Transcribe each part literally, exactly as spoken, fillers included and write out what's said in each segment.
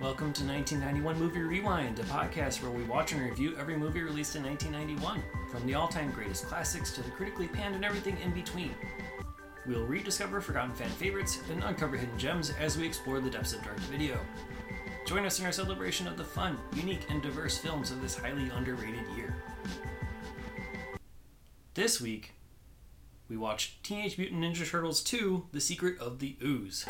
Welcome to nineteen ninety-one Movie Rewind, a podcast where we watch and review every movie released in nineteen ninety-one, from the all-time greatest classics to the critically panned and everything in between. We'll rediscover forgotten fan favorites and uncover hidden gems as we explore the depths of direct video. Join us in our celebration of the fun, unique, and diverse films of this highly underrated year. This week, we watched Teenage Mutant Ninja Turtles two: The Secret of the Ooze.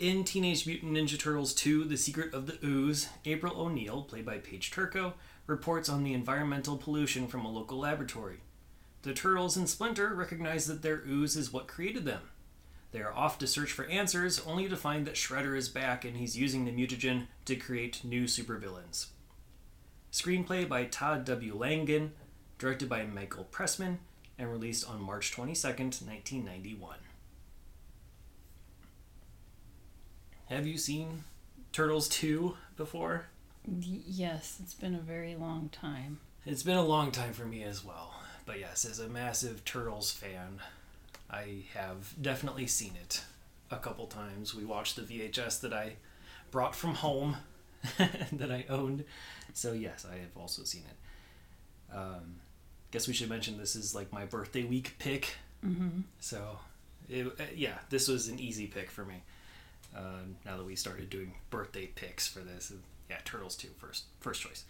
In Teenage Mutant Ninja Turtles two, The Secret of the Ooze, April O'Neil, played by Paige Turco, reports on the environmental pollution from a local laboratory. The Turtles and Splinter recognize that their ooze is what created them. They are off to search for answers, only to find that Shredder is back and he's using the mutagen to create new supervillains. Screenplay by Todd W. Langan, directed by Michael Pressman, and released on March twenty-second, nineteen ninety-one. Have you seen Turtles two before? Yes, it's been a very long time. It's been a long time for me as well. But yes, as a massive Turtles fan, I have definitely seen it a couple times. We watched the V H S that I brought from home that I owned. So yes, I have also seen it. Um, guess we should mention this is like my birthday week pick. Mm-hmm. So it, yeah, this was an easy pick for me. Uh, now that we started doing birthday picks for this. Yeah, Turtles two, first, first choice.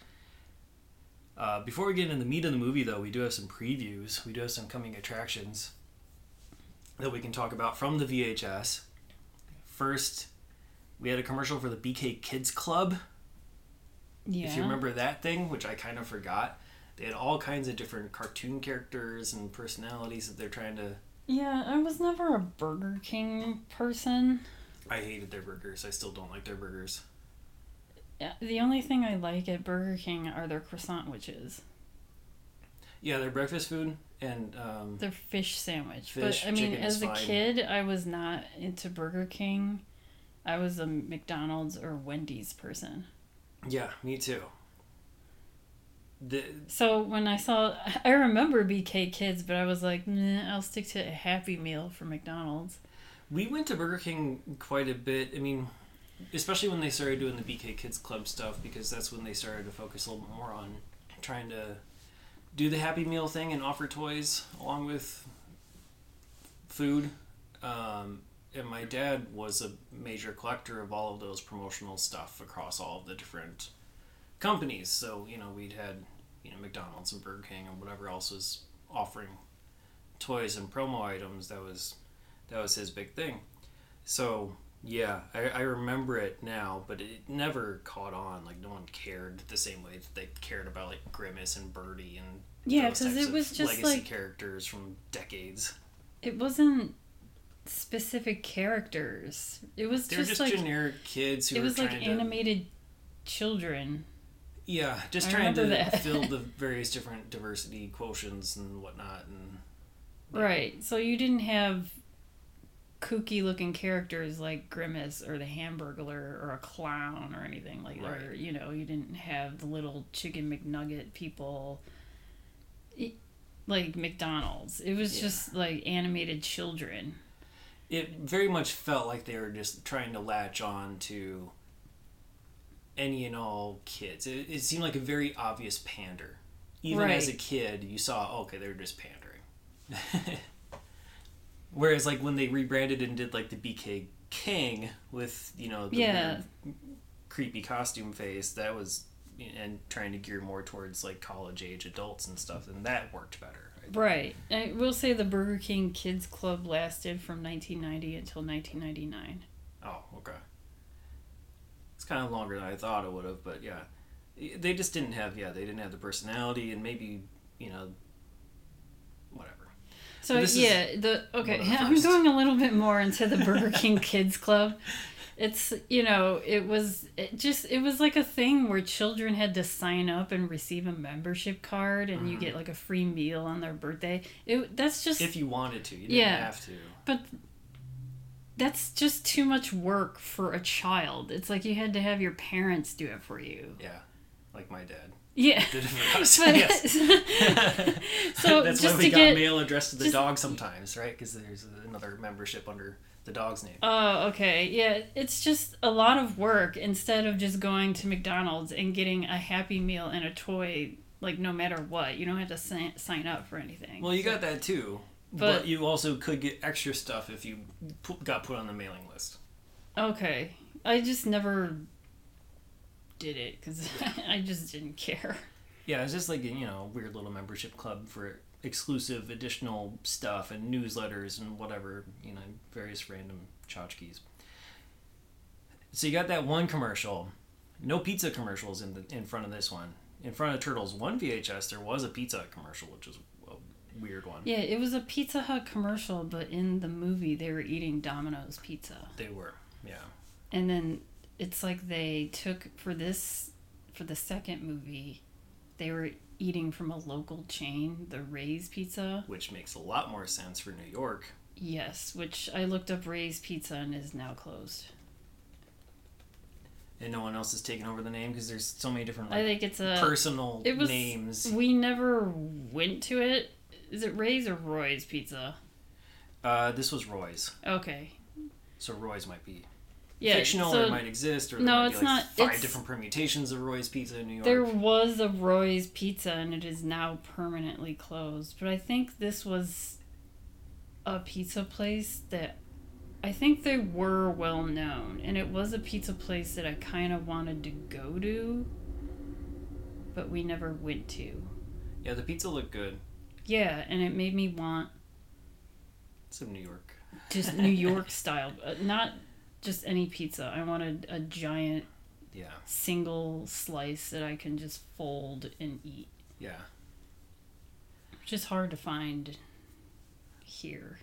Uh, before we get into the meat of the movie, though, we do have some previews. We do have some coming attractions that we can talk about from the V H S. First, we had a commercial for the B K Kids Club. Yeah. If you remember that thing, which I kind of forgot. They had all kinds of different cartoon characters and personalities that they're trying to... Yeah, I was never a Burger King person. I hated their burgers. I still don't like their burgers. Yeah, the only thing I like at Burger King are their croissant witches. Yeah, their breakfast food and... Um, their fish sandwich. Fish, but, I mean, as a kid, I was not into Burger King. I was a McDonald's or Wendy's person. Yeah, me too. The... So when I saw... I remember B K Kids, but I was like, nah, I'll stick to a Happy Meal for McDonald's. We went to Burger King quite a bit. I mean, especially when they started doing the B K Kids Club stuff, because that's when they started to focus a little more on trying to do the Happy Meal thing and offer toys along with food. Um, and my dad was a major collector of all of those promotional stuff across all of the different companies. So, you know, we'd had, you know, McDonald's and Burger King and whatever else was offering toys and promo items. That was... That was his big thing. So, yeah, I, I remember it now, but it never caught on. Like, no one cared the same way that they cared about, like, Grimace and Birdie and yeah, those types it was of just legacy like, characters from decades. It wasn't specific characters. It was just, just like... They were just generic kids who were trying like to... It was like animated children. Yeah, just I trying to that. fill the various different diversity quotients and whatnot. And like, right, so you didn't have... kooky looking characters like Grimace or the Hamburglar or a clown or anything like that. Right. You know, you didn't have the little chicken McNugget people like McDonald's. It was yeah. just like animated children. It very much felt like they were just trying to latch on to any and all kids. It, it seemed like a very obvious pander. Even right. as a kid, you saw, okay, they're just pandering. Whereas, like, when they rebranded and did, like, the B K King with, you know, the yeah. weird, creepy costume face, that was, and trying to gear more towards, like, college-age adults and stuff, and that worked better. Right. I will say the Burger King Kids Club lasted from nineteen ninety until nineteen ninety-nine. Oh, okay. It's kind of longer than I thought it would have, but, yeah. They just didn't have, yeah, they didn't have the personality, and maybe, you know, whatever. So yeah, the okay, I'm going a little bit more into the Burger King Kids Club it's, you know, it was it just, it was like a thing where children had to sign up and receive a membership card, and mm. you get like a free meal on their birthday. It that's just if you wanted to, you didn't yeah, have to. But that's just too much work for a child. It's like you had to have your parents do it for you. Yeah, like my dad. Yeah. Us, but, yes. So that's just why we got get, mail addressed to the just, dog sometimes, right? Because there's another membership under the dog's name. Oh, okay. Yeah, it's just a lot of work instead of just going to McDonald's and getting a Happy Meal and a toy, like, no matter what. You don't have to sign, sign up for anything. Well, you so. got that, too. But, but you also could get extra stuff if you got put on the mailing list. Okay. I just never... did it because I just didn't care. Yeah, it's just like, you know, a weird little membership club for exclusive additional stuff and newsletters and whatever, you know, various random tchotchkes. So you got that one commercial. No pizza commercials in the in front of this one. In front of Turtles one V H S, there was a Pizza Hut commercial, which is a weird one. Yeah, it was a Pizza Hut commercial, but in the movie they were eating Domino's pizza. They were, yeah. And then... it's like they took, for this, for the second movie, they were eating from a local chain, the Roy's Pizza. Which makes a lot more sense for New York. Yes, which I looked up Roy's Pizza and is now closed. And no one else has taken over the name because there's so many different like, I think it's a, personal it was, names. We never went to it. Is it Roy's or Roy's Pizza? Uh, this was Roy's. Okay. So Roy's might be... yeah, fictional, so, or it might exist, or there no, might it's be like not, five it's, different permutations of Roy's Pizza in New York. There was a Roy's Pizza, and it is now permanently closed. But I think this was a pizza place that... I think they were well-known, and it was a pizza place that I kind of wanted to go to, but we never went to. Yeah, the pizza looked good. Yeah, and it made me want... some New York. Just New York style. Not... just any pizza. I wanted a giant yeah. single slice that I can just fold and eat. Yeah. Which is hard to find here,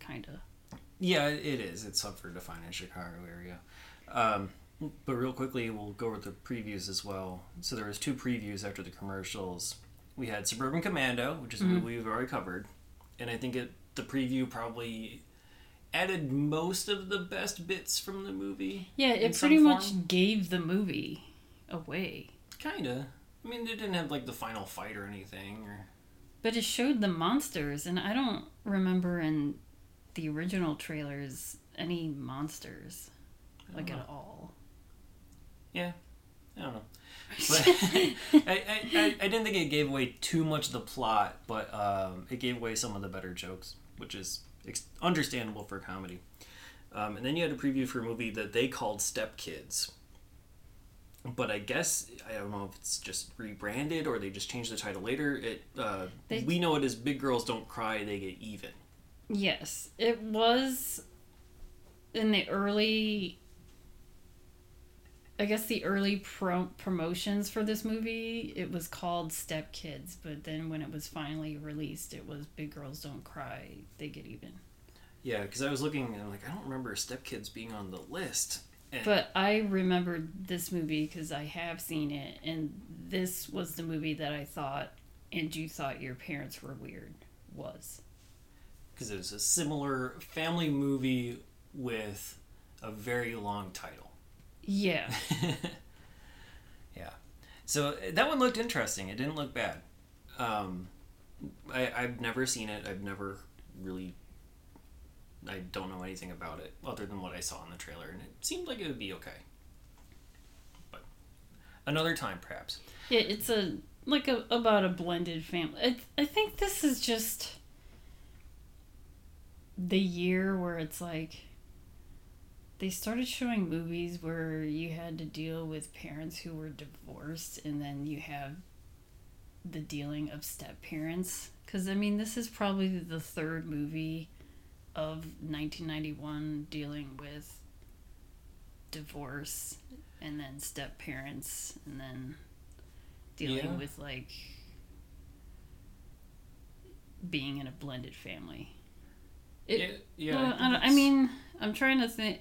kind of. Yeah, it is. It's tougher to find in Chicago area. Um, but real quickly, we'll go over the previews as well. So there was two previews after the commercials. We had Suburban Commando, which is mm-hmm. what we've already covered. And I think it, the preview probably... added most of the best bits from the movie. Yeah, it pretty much gave the movie away. Kinda. I mean, they didn't have, like, the final fight or anything. Or... but it showed the monsters, and I don't remember in the original trailers any monsters, like, at all. Yeah. I don't know. But I, I, I didn't think it gave away too much of the plot, but um, it gave away some of the better jokes, which is... understandable for comedy. Um, and then you had a preview for a movie that they called Step Kids. But I guess, I don't know if it's just rebranded or they just changed the title later. It uh, they, we know it as Big Girls Don't Cry, They Get Even. Yes. It was in the early... I guess the early pro- promotions for this movie, it was called Step Kids, but then when it was finally released, it was Big Girls Don't Cry, They Get Even. Yeah, because I was looking and I'm like, I don't remember Step Kids being on the list. And... but I remembered this movie because I have seen it, and this was the movie that I thought, and you thought your parents were weird, was. Because it was a similar family movie with a very long title. Yeah. Yeah. So that one looked interesting. It didn't look bad. Um, I, I've never seen it. I've never really... I don't know anything about it other than what I saw in the trailer, and it seemed like it would be okay. But another time, perhaps. Yeah, it's a like a, about a blended family. I, I think this is just the year where it's like... they started showing movies where you had to deal with parents who were divorced, and then you have the dealing of step-parents. Because, I mean, this is probably the third movie of nineteen ninety-one dealing with divorce, and then step-parents, and then dealing yeah. with, like, being in a blended family. It, yeah. yeah uh, I, I mean, I'm trying to think...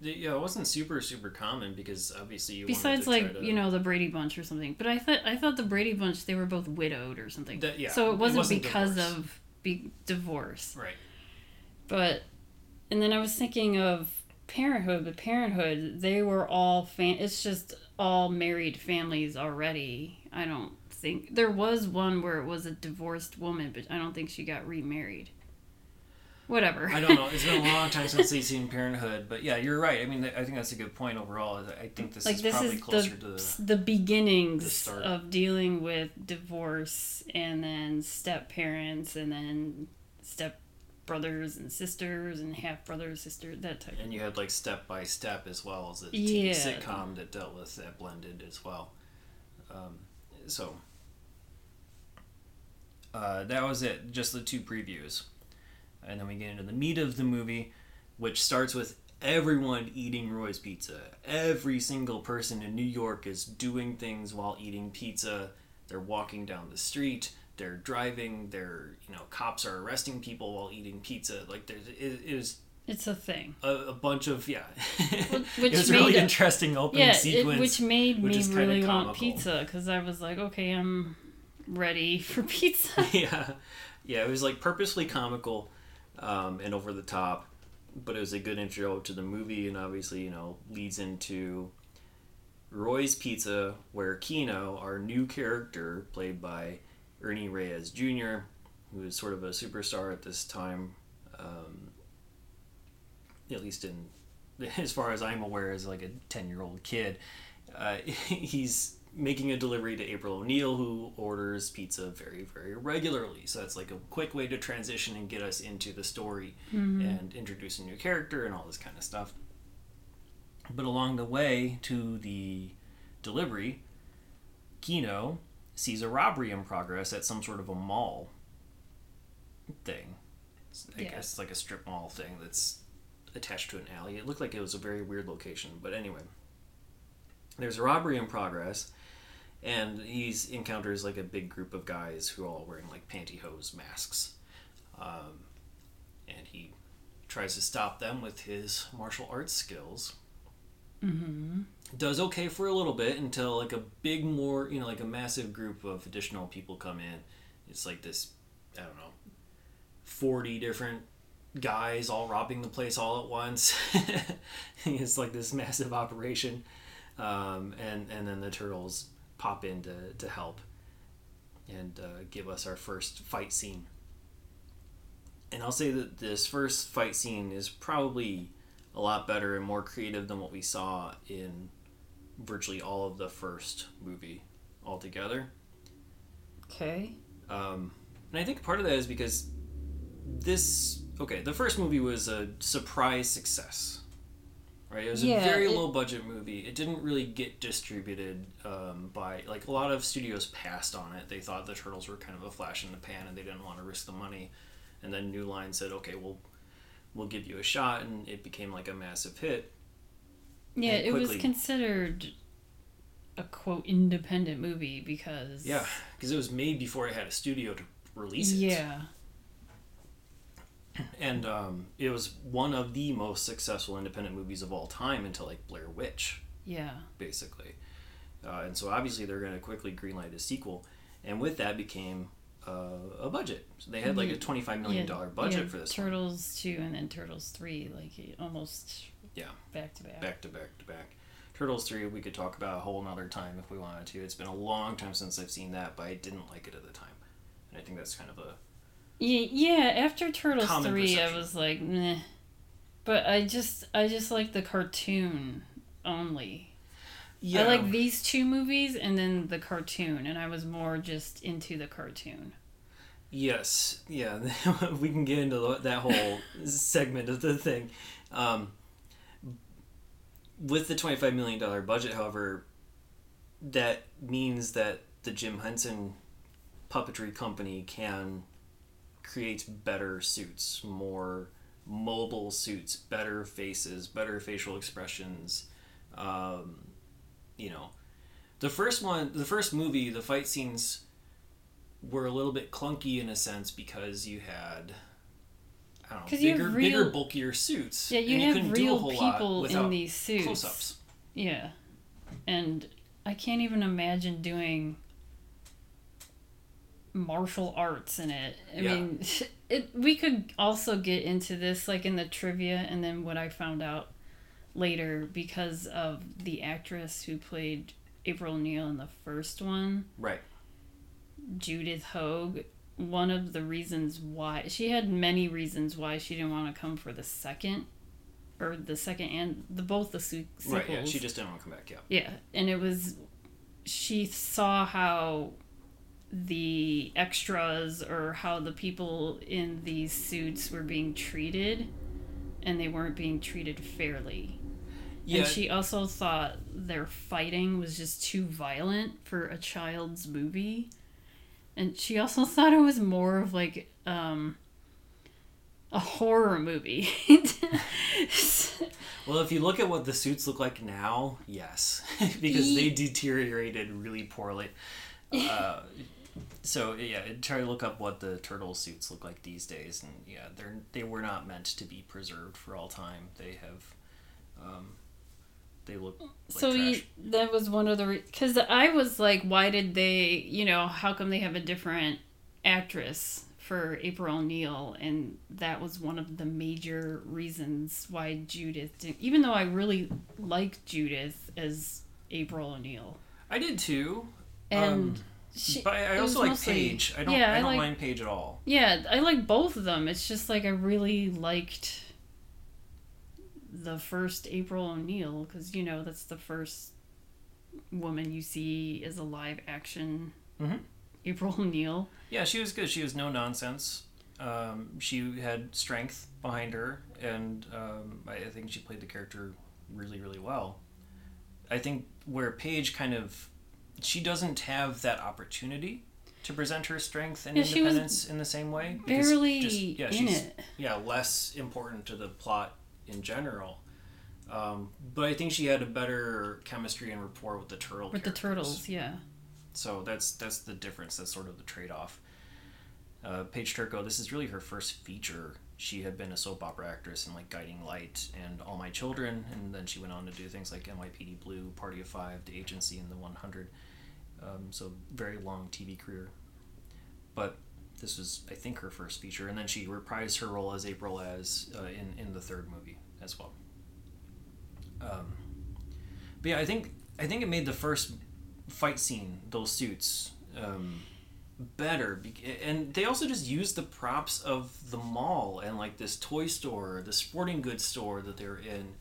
Yeah, it wasn't super super common because obviously you besides wanted to like try to... you know the Brady Bunch or something. But I thought I thought the Brady Bunch they were both widowed or something. That, yeah, so it wasn't, it wasn't because divorce. of be- divorce. Right. But and then I was thinking of Parenthood, but Parenthood they were all fam- it's just all married families already. I don't think there was one where it was a divorced woman, but I don't think she got remarried. Whatever. I don't know. It's been a long time since they've seen Parenthood, but yeah, you're right. I mean, I think that's a good point overall. I think this like is this probably is closer the, to the beginnings the start. Of dealing with divorce and then step parents and then step brothers and sisters and half brothers, sisters, that type. And you had like Step by Step as well as a T V yeah. sitcom that dealt with that blended as well. Um, so uh, that was it. Just the two previews. And then we get into the meat of the movie, which starts with everyone eating Roy's Pizza. Every single person in New York is doing things while eating pizza. They're walking down the street. They're driving. They're, you know, cops are arresting people while eating pizza. Like, there's, it, it was... It's a thing. A, a bunch of, yeah. Well, which it was a really a, interesting opening yeah, sequence. It, which made which me really want pizza, because I was like, okay, I'm ready for pizza. yeah. Yeah, it was, like, purposely comical. Um, and over the top, but it was a good intro to the movie, and obviously, you know, leads into Roy's Pizza, where Kino, our new character, played by Ernie Reyes Junior, who is sort of a superstar at this time, um, at least in as far as I'm aware, as like a ten-year-old kid, uh, he's making a delivery to April O'Neil, who orders pizza very, very regularly. So that's like a quick way to transition and get us into the story mm-hmm. and introduce a new character and all this kind of stuff. But along the way to the delivery, Kino sees a robbery in progress at some sort of a mall thing. I yeah. guess it's like a strip mall thing that's attached to an alley. It looked like it was a very weird location, but anyway. There's a robbery in progress. And he encounters, like, a big group of guys who are all wearing, like, pantyhose masks. Um, and he tries to stop them with his martial arts skills. Mm-hmm. Does okay for a little bit until, like, a big more, you know, like, a massive group of additional people come in. It's like this, I don't know, forty different guys all robbing the place all at once. It's like this massive operation. Um, and, and then the Turtles pop in to, to help and uh, give us our first fight scene. And I'll say that this first fight scene is probably a lot better and more creative than what we saw in virtually all of the first movie altogether. Okay. Um, and I think part of that is because this... Okay, the first movie was a surprise success. Right, it was yeah, a very it, low budget movie. It didn't really get distributed um, by like a lot of studios passed on it. They thought the Turtles were kind of a flash in the pan, and they didn't want to risk the money. And then New Line said, "Okay, we'll we'll give you a shot," and it became like a massive hit. Yeah, it was considered a quote independent movie because yeah, because it was made before it had a studio to release it. Yeah. And um, it was one of the most successful independent movies of all time until, like, Blair Witch. Yeah. Basically. Uh, and so, obviously, they're going to quickly greenlight a sequel. And with that became uh, a budget. So they had, like, a twenty-five million dollars yeah, budget yeah, for this Turtles one. two and then Turtles three, like, almost yeah. back to back. Back to back to back. Turtles three, we could talk about a whole nother time if we wanted to. It's been a long time since I've seen that, but I didn't like it at the time. And I think that's kind of a... Yeah, after Turtles three, I was like, meh. But I just, I just like the cartoon only. Yeah. I like these two movies and then the cartoon, and I was more just into the cartoon. Yes, yeah, we can get into that whole segment of the thing. Um, with the twenty-five million dollars budget, however, that means that the Jim Henson puppetry company can... creates better suits, more mobile suits, better faces, better facial expressions. Um, you know, the first one, the first movie, the fight scenes were a little bit clunky in a sense because you had, I don't know, bigger, real, bigger, bulkier suits. Yeah, you and have you couldn't real do a whole people lot in these suits. Close-ups. Yeah, and I can't even imagine doing martial arts in it. I yeah. mean, it. We could also get into this like in the trivia, and then what I found out later because of the actress who played April O'Neil in the first one. Right. Judith Hoag. One of the reasons why she had many reasons why she didn't want to come for the second, or the second and the both the se- sequels. Right, yeah, she just didn't want to come back. Yeah. Yeah, and it was she saw how the extras or how the people in these suits were being treated, and they weren't being treated fairly. Yeah. And she also thought their fighting was just too violent for a child's movie. And she also thought it was more of like um, a horror movie. Well, if you look at what the suits look like now, yes. Because they deteriorated really poorly. Uh, so, yeah, try to look up what the turtle suits look like these days. And, yeah, they they were not meant to be preserved for all time. They have... Um, They look like so trash. You, that was one of the re- cause I was like, why did they, you know, how come they have a different actress for April O'Neil? And that was one of the major reasons why Judith didn't, even though I really liked Judith as April O'Neil. I did too. And um, she, but I also like mostly, Paige. I don't yeah, I don't I like, mind Paige at all. Yeah, I like both of them. It's just like I really liked the first April O'Neil, because, you know, that's the first woman you see as a live action mm-hmm. April O'Neil. Yeah, she was good. She was no nonsense. Um, she had strength behind her, and um, I think she played the character really, really well. I think where Paige kind of, she doesn't have that opportunity to present her strength and yeah, independence in the same way. Barely just, yeah, in she's, it. Yeah, less important to the plot in general, um, but I think she had a better chemistry and rapport with the turtle with characters. The turtles, yeah. So that's that's the difference. That's sort of the trade-off. Uh, Paige Turco, this is really her first feature. She had been a soap opera actress in like Guiding Light and All My Children, and then she went on to do things like N Y P D Blue, Party of Five, The Agency, and The one hundred. Um, so very long T V career, but this was, I think, her first feature, and then she reprised her role as April as uh, in in the third movie as well. Um, but yeah, I think I think it made the first fight scene, those suits, um, better, and they also just used the props of the mall and like this toy store, the sporting goods store that they're in,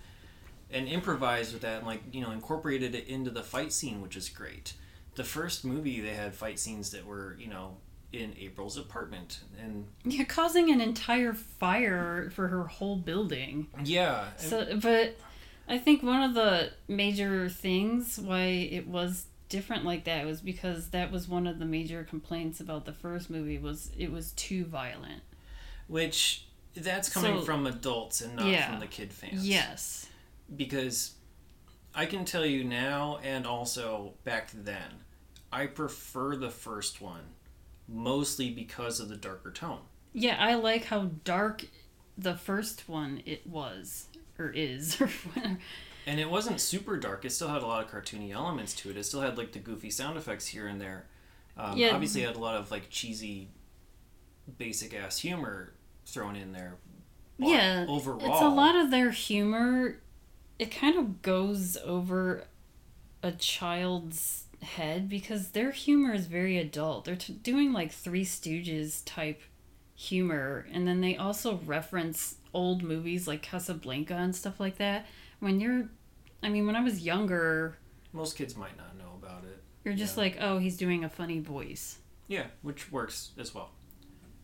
and improvised with that, and like you know incorporated it into the fight scene, which is great. The first movie they had fight scenes that were you know. in April's apartment, and yeah, causing an entire fire for her whole building. Yeah. So, but I think one of the major things why it was different like that was because that was one of the major complaints about the first movie was it was too violent. Which that's coming so, from adults and not yeah, from the kid fans. Yes. Because I can tell you now and also back then, I prefer the first one. Mostly because of the darker tone. Yeah, I like how dark the first one it was, or is, or whatever. And it wasn't super dark. It still had a lot of cartoony elements to it. It still had, like, the goofy sound effects here and there. Um, yeah. Obviously it had a lot of, like, cheesy, basic-ass humor thrown in there. But yeah. Overall, it's a lot of their humor. It kind of goes over a child's head because their humor is very adult. They're t- doing like Three Stooges type humor, and then they also reference old movies like Casablanca and stuff like that. When you're, I mean, when I was younger, most kids might not know about it. You're just yeah. like, oh, he's doing a funny voice. Yeah, which works as well.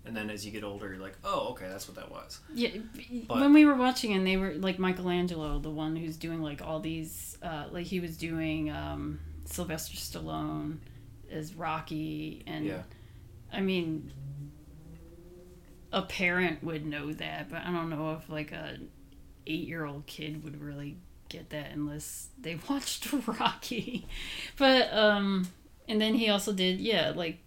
And then as you get older, you're like, oh, okay, that's what that was. Yeah, but when we were watching, and they were like Michelangelo, the one who's doing like all these, uh, like he was doing, um, Sylvester Stallone as Rocky, and yeah. I mean, a parent would know that, but I don't know if like a eight-year-old kid would really get that unless they watched Rocky. But um, and then he also did yeah like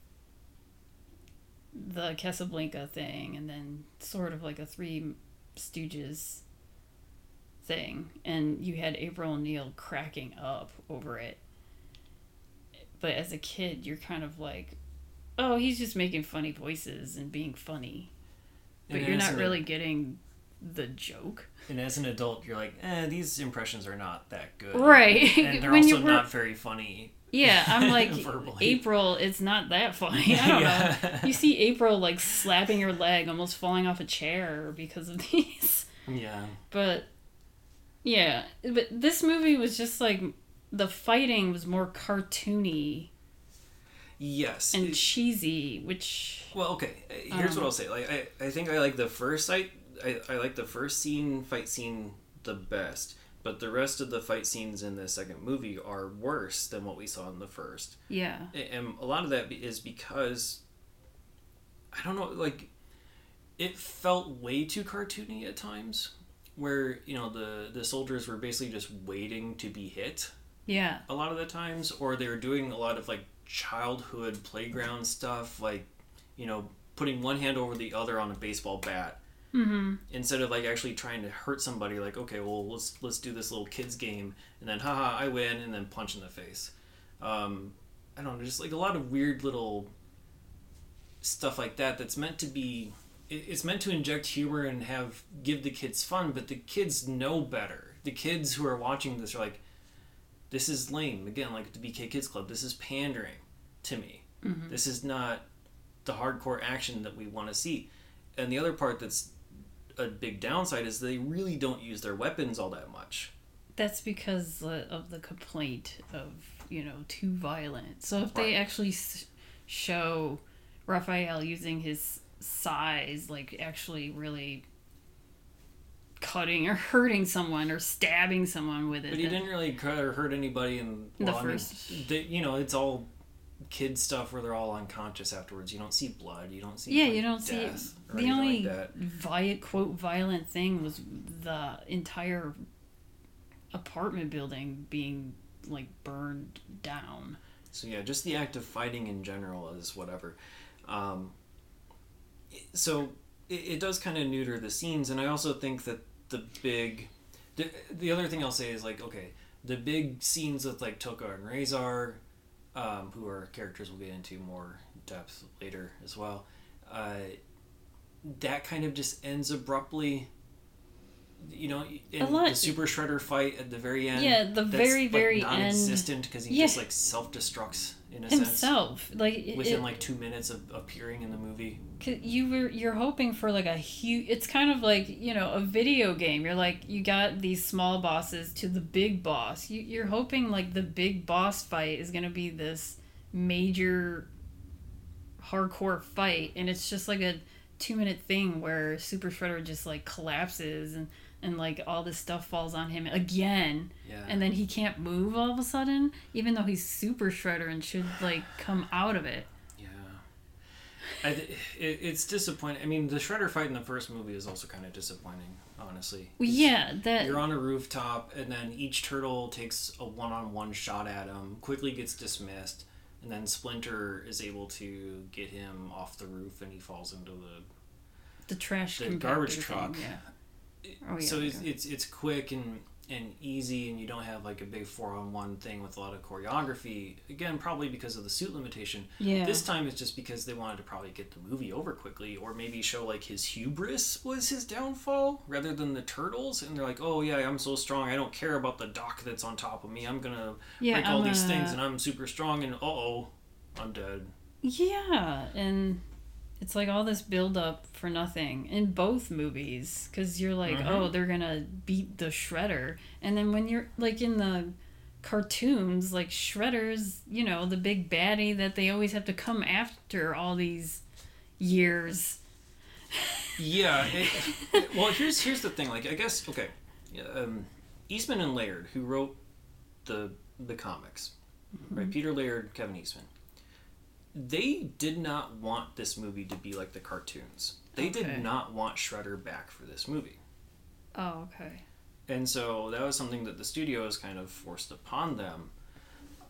the Casablanca thing, and then sort of like a Three Stooges thing, and you had April O'Neil cracking up over it. But as a kid, you're kind of like, oh, he's just making funny voices and being funny. But and you're not really ad- getting the joke. And as an adult, you're like, eh, these impressions are not that good. Right. And they're also were... not very funny. Yeah, I'm like, April, it's not that funny. I don't yeah. know. You see April, like, slapping her leg, almost falling off a chair because of these. Yeah. But, yeah. But this movie was just, like, the fighting was more cartoony. Yes. And it, cheesy, which... Well, okay. Here's um, what I'll say. Like, I, I think I like the first I, I, I like the first scene, fight scene, the best. But the rest of the fight scenes in the second movie are worse than what we saw in the first. Yeah. And a lot of that is because... I don't know, like... It felt way too cartoony at times. Where, you know, the, the soldiers were basically just waiting to be hit. Yeah. A lot of the times. Or they were doing a lot of, like, childhood playground stuff, like, you know, putting one hand over the other on a baseball bat, mm-hmm. instead of like actually trying to hurt somebody. Like, okay, well, let's let's do this little kids game, and then haha, I win, and then punch in the face. Um, I don't know, just like a lot of weird little stuff like that. That's meant to be, it's meant to inject humor and have give the kids fun, but the kids know better. The kids who are watching this are like, this is lame. Again, like the B K Kids Club, this is pandering to me. Mm-hmm. This is not the hardcore action that we want to see. And the other part that's a big downside is they really don't use their weapons all that much. That's because of the complaint of, you know, too violent. So if right. they actually show Raphael using his size, like actually really... cutting or hurting someone or stabbing someone with it. But he didn't really cut or hurt anybody in well, the first. I mean, they, you know, it's all kid stuff where they're all unconscious afterwards. You don't see blood. You don't see yeah. Like, you don't death see or the only like that. Vi- quote violent thing was the entire apartment building being like burned down. So yeah, just the act of fighting in general is whatever. Um, so. It does kind of neuter the scenes, and I also think that the big... The, the other thing I'll say is, like, okay, the big scenes with, like, Tokka and Rahzar, um, who are characters we'll get into more in depth later as well, uh, that kind of just ends abruptly, you know, in a lot, the Super Shredder fight at the very end. Yeah, the that's, very, like, very end. Non-existent because he yeah. just, like, self-destructs. In a himself sense, like within it, like two minutes of appearing in the movie, you were you're hoping for like a huge... It's kind of like, you know, a video game. You're like, you got these small bosses to the big boss. You, you're hoping like the big boss fight is gonna be this major hardcore fight, and it's just like a two minute thing where Super Shredder just like collapses and and like all this stuff falls on him again, yeah. and then he can't move all of a sudden, even though he's Super Shredder and should like come out of it. Yeah, I th- it, it's disappointing. I mean, the Shredder fight in the first movie is also kind of disappointing, honestly. Well, yeah, that you're on a rooftop, and then each turtle takes a one-on-one shot at him, quickly gets dismissed, and then Splinter is able to get him off the roof, and he falls into the the trash, the garbage truck. Thing, yeah. Oh, yeah, so it's, yeah. it's it's quick and, and easy, and you don't have like a big four-on-one thing with a lot of choreography. Again, probably because of the suit limitation. Yeah. This time it's just because they wanted to probably get the movie over quickly, or maybe show like his hubris was his downfall rather than the turtles. And they're like, oh yeah, I'm so strong. I don't care about the dock that's on top of me. I'm going to yeah, break I'm all a... these things, and I'm super strong, and uh-oh, I'm dead. Yeah, and... It's like all this build-up for nothing in both movies, because you're like, mm-hmm. oh, they're going to beat the Shredder. And then when you're, like, in the cartoons, like, Shredder's, you know, the big baddie that they always have to come after all these years. Yeah. It, it, well, here's here's the thing. Like, I guess, okay, um, Eastman and Laird, who wrote the the comics, mm-hmm. right? Peter Laird, Kevin Eastman. They did not want this movie to be like the cartoons. They okay. did not want Shredder back for this movie. Oh, okay. And so that was something that the studios kind of forced upon them.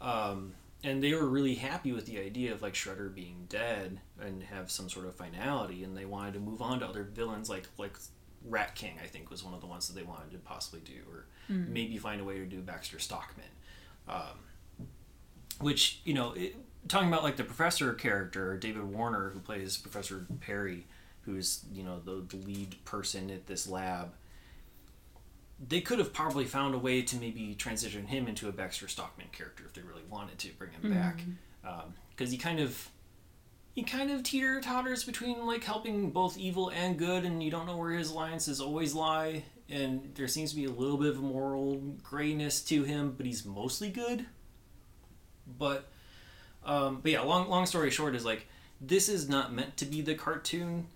Um, and they were really happy with the idea of like Shredder being dead and have some sort of finality, and they wanted to move on to other villains like like Rat King, I think, was one of the ones that they wanted to possibly do, or mm. maybe find a way to do Baxter Stockman. Um, which, you know, it, talking about like the Professor character, David Warner, who plays Professor Perry, who's, you know, the, the lead person at this lab, they could have probably found a way to maybe transition him into a Baxter Stockman character if they really wanted to bring him mm-hmm. back. Um, 'cause he kind of... He kind of teeter-totters between, like, helping both evil and good, and you don't know where his alliances always lie, and there seems to be a little bit of moral grayness to him, but he's mostly good. But, um, but yeah, long long story short is, like, this is not meant to be the cartoon.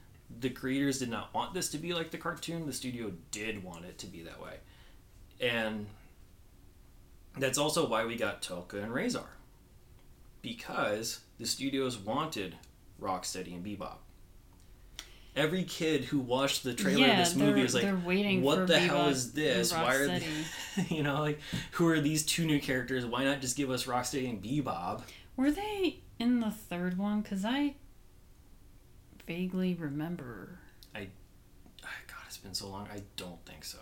The creators did not want this to be like the cartoon. The studio did want it to be that way. And that's also why we got Tokka and Rahzar. Because the studios wanted Rocksteady and Bebop. Every kid who watched the trailer yeah, of this movie is like, what the Bebop hell is this? Why are they, you know, like, who are these two new characters? Why not just give us Rocksteady and Bebop? Were they in the third one? Because I vaguely remember. I, oh God, it's been so long. I don't think so.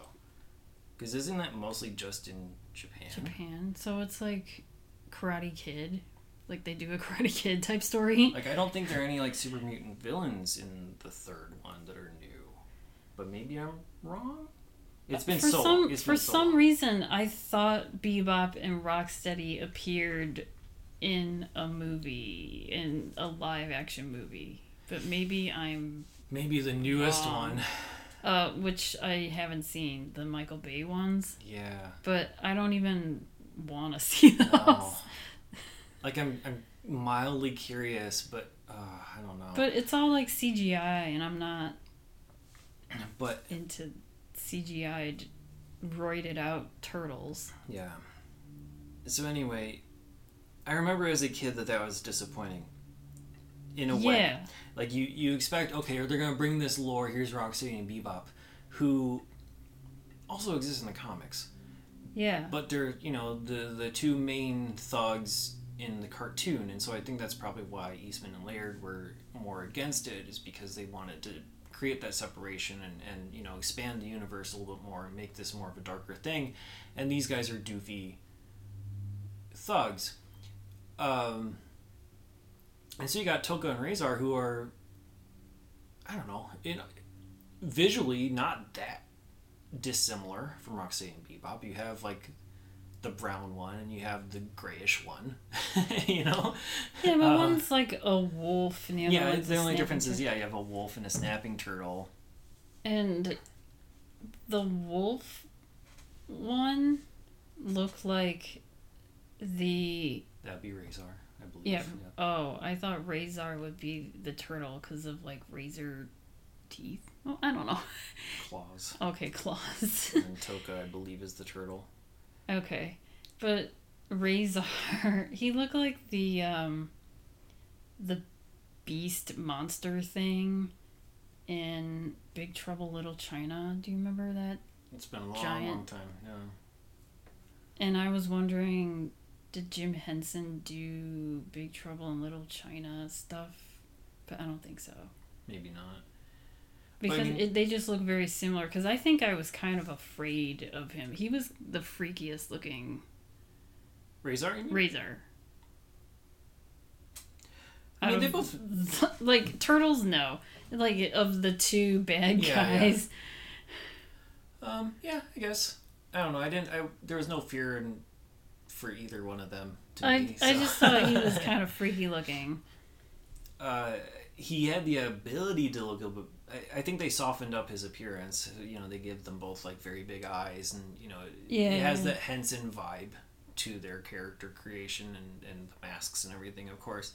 Because isn't that mostly just in Japan? Japan. So it's like Karate Kid. Like, they do a Karate Kid type story. Like, I don't think there are any, like, super mutant villains in the third one that are new. But maybe I'm wrong? It's been so long. For some reason, I thought Bebop and Rocksteady appeared in a movie, in a live-action movie. But maybe I'm... Maybe the newest wrong. one. Uh, which I haven't seen, the Michael Bay ones. Yeah. But I don't even want to see those. No. Like, I'm I'm mildly curious, but uh, I don't know. But it's all, like, C G I, and I'm not but into C G I'd, roided-out turtles. Yeah. So, anyway, I remember as a kid that that was disappointing. In a yeah. way. Like, you, you expect, okay, they're going to bring this lore, here's Rocksteady and Bebop, who also exists in the comics. Yeah. But they're, you know, the the two main thugs in the cartoon, and so I think that's probably why Eastman and Laird were more against it, is because they wanted to create that separation and, and you know, expand the universe a little bit more and make this more of a darker thing, and these guys are doofy thugs. Um, and so you got Tokka and Rahzar, who are, I don't know, in, visually not that dissimilar from Rocksteady and Bebop. You have, like, the brown one, and you have the grayish one, you know? Yeah, but uh, one's like a wolf, and the other yeah, one's the only difference turtle. is, yeah, you have a wolf and a snapping turtle. And the wolf one looked like the... That'd be Rahzar, I believe. Yeah. yeah. Oh, I thought Rahzar would be the turtle because of, like, razor teeth? Oh, I don't know. Claws. Okay, claws. And Tokka, I believe, is the turtle. Okay, but Rahzar, he looked like the, um, the beast monster thing in Big Trouble Little China. Do you remember that? It's been a long, giant... long time, yeah. And I was wondering, did Jim Henson do Big Trouble in Little China stuff? But I don't think so. Maybe not. Because I mean, it, they just look very similar. Because I think I was kind of afraid of him. He was the freakiest looking. Rahzar? Rahzar. I mean, they both... Like, turtles, no. Like, of the two bad yeah, guys. Yeah. Um, yeah, I guess. I don't know. I didn't... I, there was no fear in, for either one of them to I, me. So. I just thought he was kind of freaky looking. Uh, he had the ability to look a bit... I think they softened up his appearance. You know, they give them both, like, very big eyes, and, you know, yeah. it has that Henson vibe to their character creation and, and the masks and everything, of course.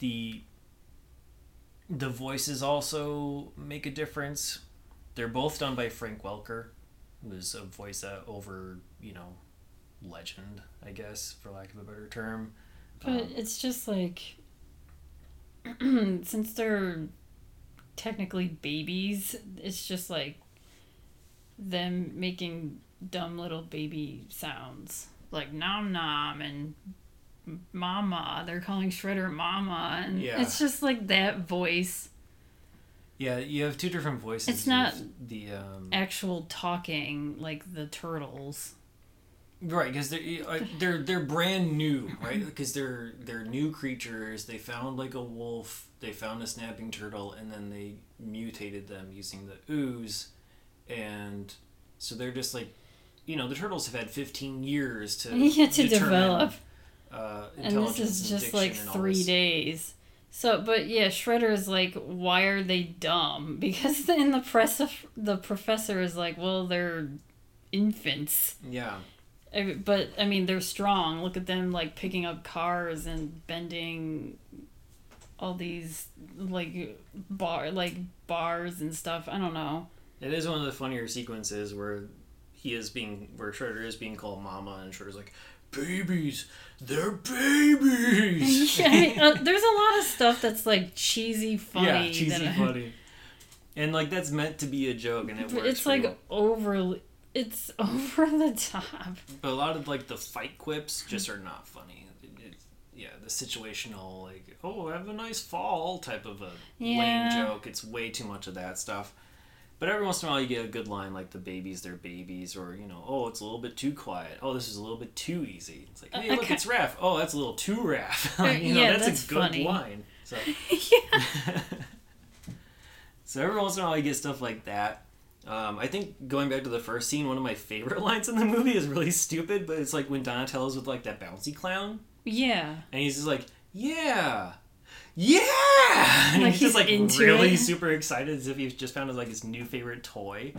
The the voices also make a difference. They're both done by Frank Welker, who's a voice over, you know, legend, I guess, for lack of a better term. But um, it's just, like, since they're... technically babies, it's just like them making dumb little baby sounds like nom nom and Mama. They're calling Shredder Mama. And yeah. It's just like that voice. Yeah, you have two different voices. It's not the um... actual talking like the Turtles. Right, because they're, uh, they're, they're brand new, right? Because they're, they're new creatures. They found like a wolf. They found a snapping turtle, and then they mutated them using the ooze. And so they're just like, you know, the turtles have had fifteen years to, yeah, to determine, develop. Uh, intelligence and this is just like three days. So, but yeah, Shredder is like, why are they dumb? Because in the press, the professor is like, well, they're infants. Yeah. But, I mean, they're strong. Look at them, like, picking up cars and bending all these, like, bar like bars and stuff. I don't know. It is one of the funnier sequences where he is being, where Shredder is being called Mama, and Shredder's like, babies! They're babies! Yeah, I mean, uh, there's a lot of stuff that's, like, cheesy funny. Yeah, cheesy that funny. I... And, like, that's meant to be a joke, and it works. It's, like, well. overly... It's over the top. But a lot of, like, the fight quips just are not funny. It, it, yeah, the situational, like, oh, have a nice fall type of a yeah. lame joke. It's way too much of that stuff. But every once in a while you get a good line, like, the babies, they're babies, or, you know, oh, it's a little bit too quiet. Oh, this is a little bit too easy. It's like, hey, uh, look, okay. It's Raph. Oh, that's a little too Raph. Like, you know, yeah, that's, that's a good funny. Line. So. Yeah. So every once in a while you get stuff like that. Um, I think going back to the first scene, one of my favorite lines in the movie is really stupid, but it's like when Donatello's with like that bouncy clown. Yeah. And he's just like, yeah, yeah. And like he's, he's just like really it. super excited as if he's just found his like his new favorite toy.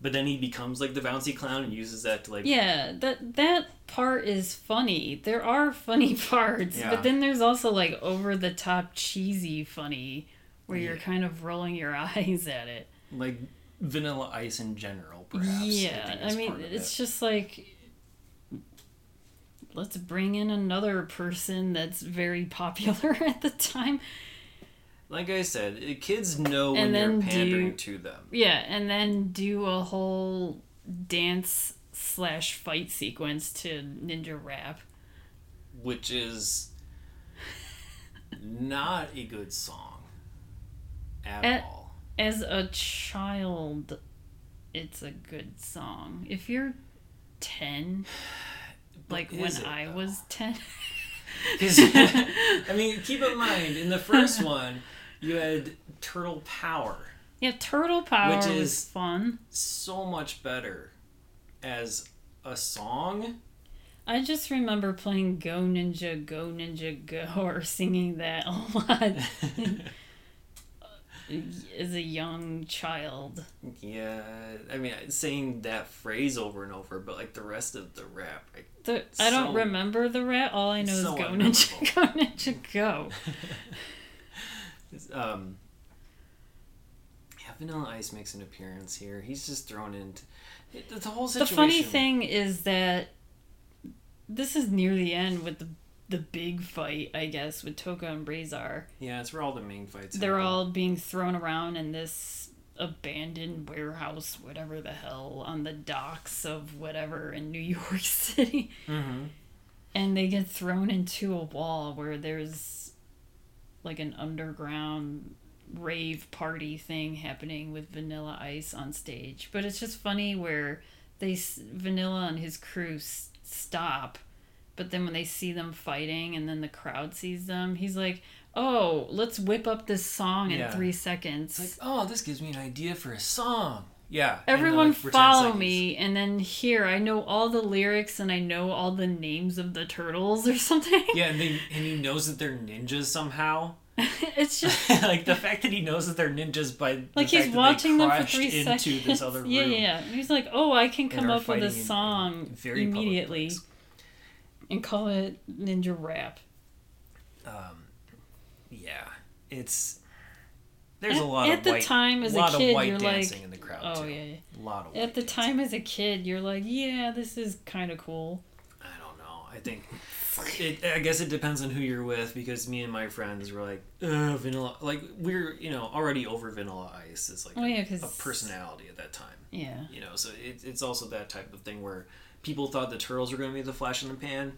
But then he becomes like the bouncy clown and uses that to like. Yeah, that that part is funny. There are funny parts, yeah. But then there's also like over the top cheesy funny where yeah. you're kind of rolling your eyes at it. Like. Vanilla Ice in general, perhaps. Yeah, I, I mean, it's it. just like, let's bring in another person that's very popular at the time. Like I said, kids know and when they're pandering do, to them. Yeah, and then do a whole dance slash fight sequence to Ninja Rap. Which is not a good song at, at all. As a child, it's a good song. If you're ten, like when it, I though? was ten. I mean, keep in mind, in the first one, you had Turtle Power. Yeah, Turtle Power which is was fun. So much better as a song. I just remember playing Go Ninja, Go Ninja, Go, or singing that a lot. As a young child. Yeah, I mean, saying that phrase over and over, but like the rest of the rap. Like, the, so, I don't remember the rap. All I know so is go ninja, go ninja, go. um, yeah, Vanilla Ice makes an appearance here. He's just thrown into it, the whole situation. The funny thing is that this is near the end with the The big fight, I guess, with Tokka and Rahzar. Yeah, it's where all the main fights are. They're all being thrown around in this abandoned warehouse, whatever the hell, on the docks of whatever in New York City. Mm-hmm. And they get thrown into a wall where there's like an underground rave party thing happening with Vanilla Ice on stage. But it's just funny where they Vanilla and his crew s- stop. But then when they see them fighting and then the crowd sees them, he's like, oh, let's whip up this song in yeah. three seconds. It's like, oh, this gives me an idea for a song. Yeah. Everyone like, follow me. And then here, I know all the lyrics and I know all the names of the turtles or something. Yeah, and, they, and he knows that they're ninjas somehow. It's just... like, the fact that he knows that they're ninjas by the like fact he's that watching they them for three seconds. Into this other room. Yeah, yeah. And he's like, oh, I can come up with a song in, in very immediately. And call it Ninja Rap. Um, yeah, it's there's at, a lot at of the white, time as a lot kid, of white you're dancing like, in the crowd. Oh too. Yeah, yeah, a lot of. At the dancing. Time as a kid, you're like, yeah, this is kind of cool. I don't know. I think it. I guess it depends on who you're with because me and my friends were like, ugh, Vanilla. Like we're you know already over Vanilla Ice is like oh, yeah, a personality at that time. Yeah. You know, so it, it's also that type of thing where. People thought the turtles were going to be the flash in the pan,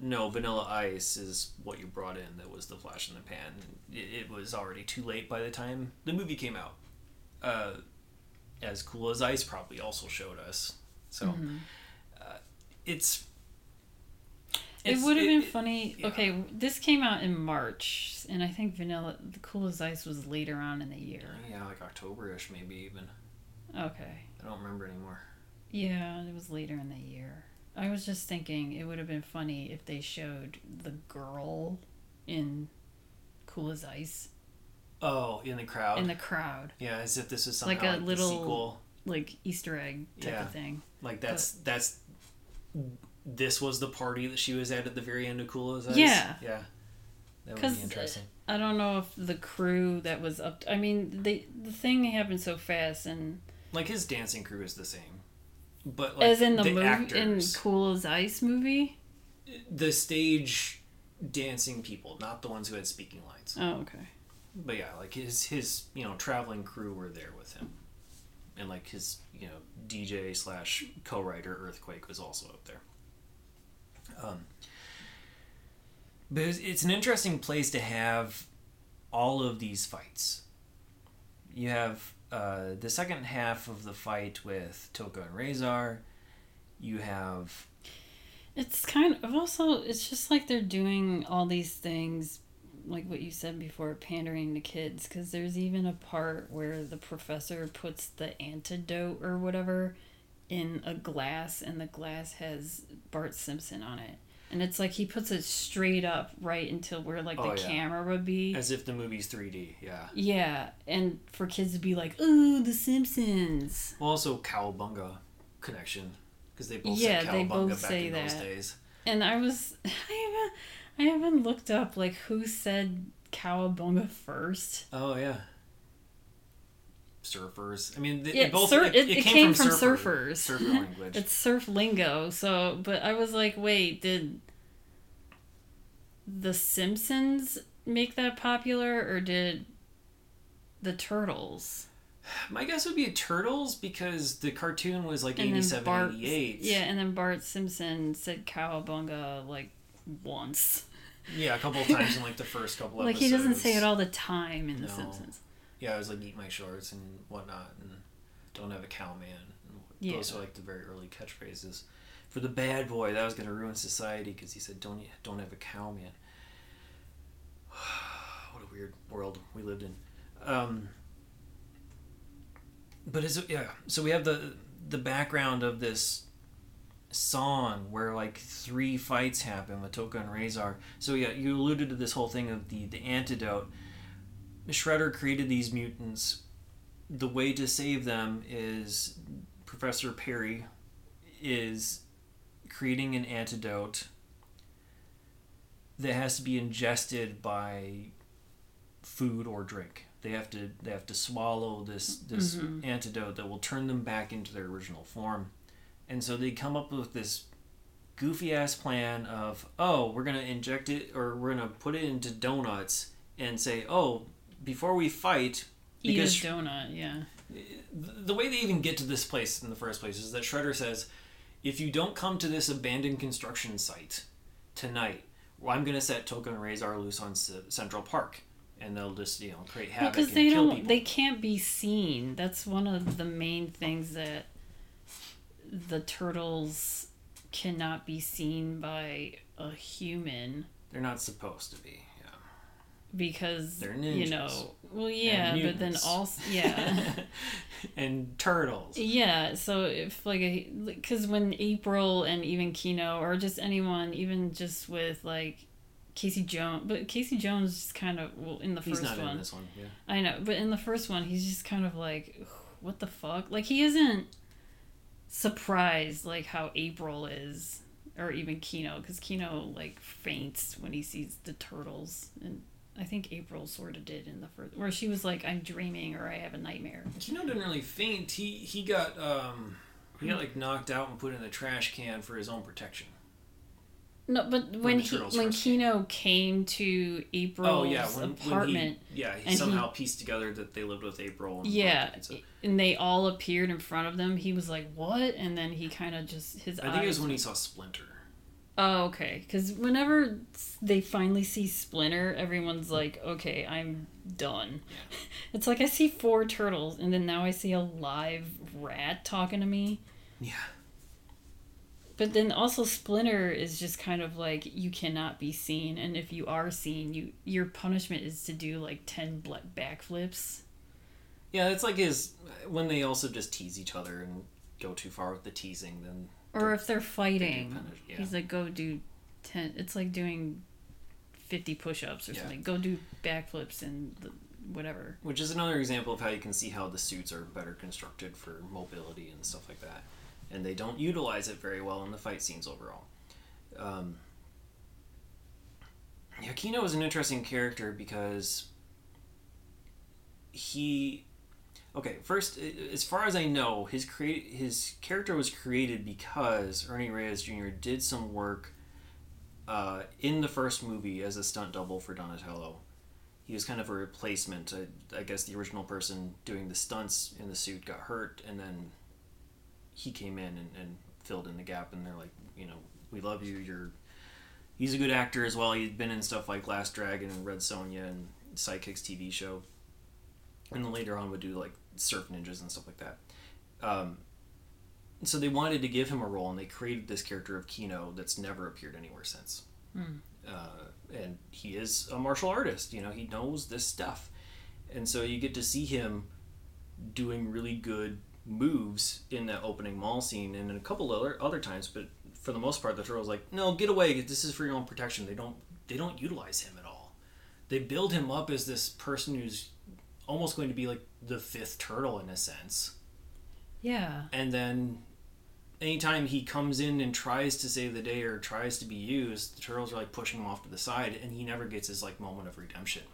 No, Vanilla Ice is what you brought in that was the flash in the pan. It, it was already too late by the time the movie came out. Uh, as Cool as Ice probably also showed us. So, mm-hmm. uh, it's, it's... It would have been it, funny... It, yeah. Okay, this came out in March, and I think Vanilla... The Cool as Ice was later on in the year. Yeah, like October-ish maybe even. Okay. I don't remember anymore. Yeah, it was later in the year. I was just thinking it would have been funny if they showed the girl in Cool as Ice. Oh, in the crowd. In the crowd. Yeah, as if this is somehow like a like little sequel, like Easter egg type yeah. of thing. Like that's but, that's this was the party that she was at at the very end of Cool as Ice. Yeah, yeah. That would be interesting. I don't know if the crew that was up. To, I mean, the the thing happened so fast and like his dancing crew is the same. But like as in the, the movie, actors, in Cool as Ice movie? The stage dancing people, not the ones who had speaking lines. Oh, okay. But yeah, like his, his you know, traveling crew were there with him. And like his, you know, D J slash co-writer Earthquake was also up there. Um, but it's, it's an interesting place to have all of these fights. You have... Uh, the second half of the fight with Tokka and Rahzar, you have... It's kind of... Also, it's just like they're doing all these things, like what you said before, pandering to kids, because there's even a part where the professor puts the antidote or whatever in a glass, and the glass has Bart Simpson on it. And it's like he puts it straight up right until where like oh, the yeah. camera would be. As if the movie's three D, yeah. Yeah, and for kids to be like, ooh, The Simpsons. Well, also Cowabunga connection, because they both yeah, said Cowabunga both back in that. Those days. And I was, I haven't, I haven't looked up like who said Cowabunga first. Oh, yeah. Surfers. I mean, they, yeah, both sur- it, it, it came, came from, from surfer, surfers. Surfer language. It's surf lingo. So, but I was like, wait, did The Simpsons make that popular, or did the Turtles? My guess would be Turtles because the cartoon was like eighty-seven, eighty-eight. Yeah, and then Bart Simpson said "Cowabunga" like once. Yeah, a couple of times in like the first couple like episodes. Like he doesn't say it all the time in no. The Simpsons. Yeah, I was like, eat my shorts and whatnot, and don't have a cow, man. Yeah. Those are like the very early catchphrases. For the bad boy, that was going to ruin society because he said, don't don't have a cow, man. What a weird world we lived in. Um, but is it, yeah, so we have the the background of this song where like three fights happen with Tokka and Rahzar. So yeah, you alluded to this whole thing of the, the antidote. Shredder created these mutants. The way to save them is Professor Perry is creating an antidote that has to be ingested by food or drink. They have to they have to swallow this this mm-hmm. antidote that will turn them back into their original form. And so they come up with this goofy ass plan of, oh, we're gonna inject it or we're gonna put it into donuts and say, oh, before we fight... Because eat a donut, yeah. The way they even get to this place in the first place is that Shredder says, if you don't come to this abandoned construction site tonight, well, I'm going to set Tokka and Rahzar loose on C- Central Park. And they'll just, you know, create havoc well, and they kill don't, people. They can't be seen. That's one of the main things that the turtles cannot be seen by a human. They're not supposed to be. Because they're ninjas. You know, well, yeah, and but then also, yeah, and turtles. Yeah, so if like a because when April and even Kino or just anyone, even just with like Casey Jones, but Casey Jones just kind of well in the he's first not one. In this one, yeah. I know, but in the first one, he's just kind of like, what the fuck? Like he isn't surprised like how April is, or even Kino, because Kino like faints when he sees the turtles and. I think April sort of did in the first... Where she was like, I'm dreaming or I have a nightmare. Kino didn't really faint. He he got, um... He got, like, knocked out and put in the trash can for his own protection. No, but when, when he when Kino came to April's oh, yeah, when, apartment... When he, yeah, he somehow he, pieced together that they lived with April. And yeah, and they all appeared in front of them. He was like, what? And then he kind of just... his. I eyes think it was when he saw Splinter. Oh, okay. Because whenever they finally see Splinter, everyone's like, okay, I'm done. It's like I see four turtles, and then now I see a live rat talking to me. Yeah. But then also Splinter is just kind of like, you cannot be seen, and if you are seen, you your punishment is to do like ten backflips. Yeah, it's like his, when they also just tease each other and go too far with the teasing, then... Or if they're fighting, they yeah. he's like, go do ten, it's like doing fifty push-ups or yeah. something. Go do backflips and the, whatever. Which is another example of how you can see how the suits are better constructed for mobility and stuff like that. And they don't utilize it very well in the fight scenes overall. Um, yeah, Kino is an interesting character because he... Okay, first, as far as I know, his create his character was created because Ernie Reyes Junior did some work uh, in the first movie as a stunt double for Donatello. He was kind of a replacement. I, I guess the original person doing the stunts in the suit got hurt, and then he came in and, and filled in the gap, and they're like, you know, we love you. You're He's a good actor as well. He'd been in stuff like Last Dragon and Red Sonja and Sidekicks T V show. And then later on would do, like, Surf Ninjas and stuff like that. Um, so they wanted to give him a role, and they created this character of Kino that's never appeared anywhere since. Mm. Uh, and he is a martial artist, you know, he knows this stuff. And so you get to see him doing really good moves in that opening mall scene and in a couple other other times, but for the most part, the Turtle's like, no, get away, this is for your own protection. They don't, they don't utilize him at all. They build him up as this person who's almost going to be like the fifth turtle in a sense. Yeah. And then anytime he comes in and tries to save the day or tries to be used, the turtles are like pushing him off to the side, and he never gets his like moment of redemption.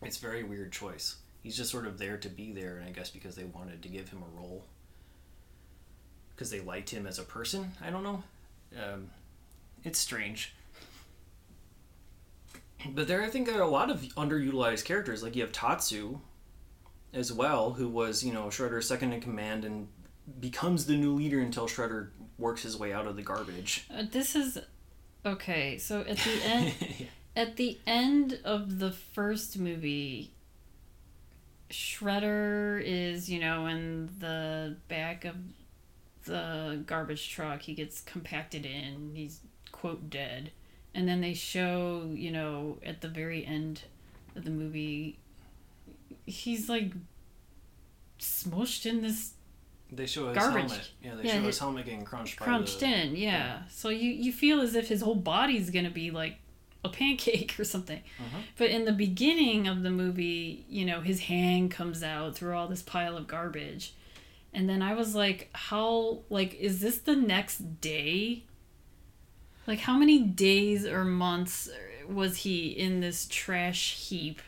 It's a very weird choice. He's just sort of there to be there, and I guess because they wanted to give him a role because they liked him as a person. I don't know. Um, it's strange. But there, I think there are a lot of underutilized characters. Like, you have Tatsu as well, who was, you know, Shredder's second in command and becomes the new leader until Shredder works his way out of the garbage. Uh, this is... Okay, so at the end... yeah. At the end of the first movie, Shredder is, you know, in the back of the garbage truck. He gets compacted in. He's, quote, dead. And then they show, you know, at the very end of the movie, he's, like, smushed in this They show his garbage. helmet. Yeah, they yeah, show his, his helmet getting crunched Crunched by the, in, yeah. yeah. So you, you feel as if his whole body's going to be, like, a pancake or something. Uh-huh. But in the beginning of the movie, you know, his hand comes out through all this pile of garbage. And then I was like, how, like, is this the next day? Like, how many days or months was he in this trash heap?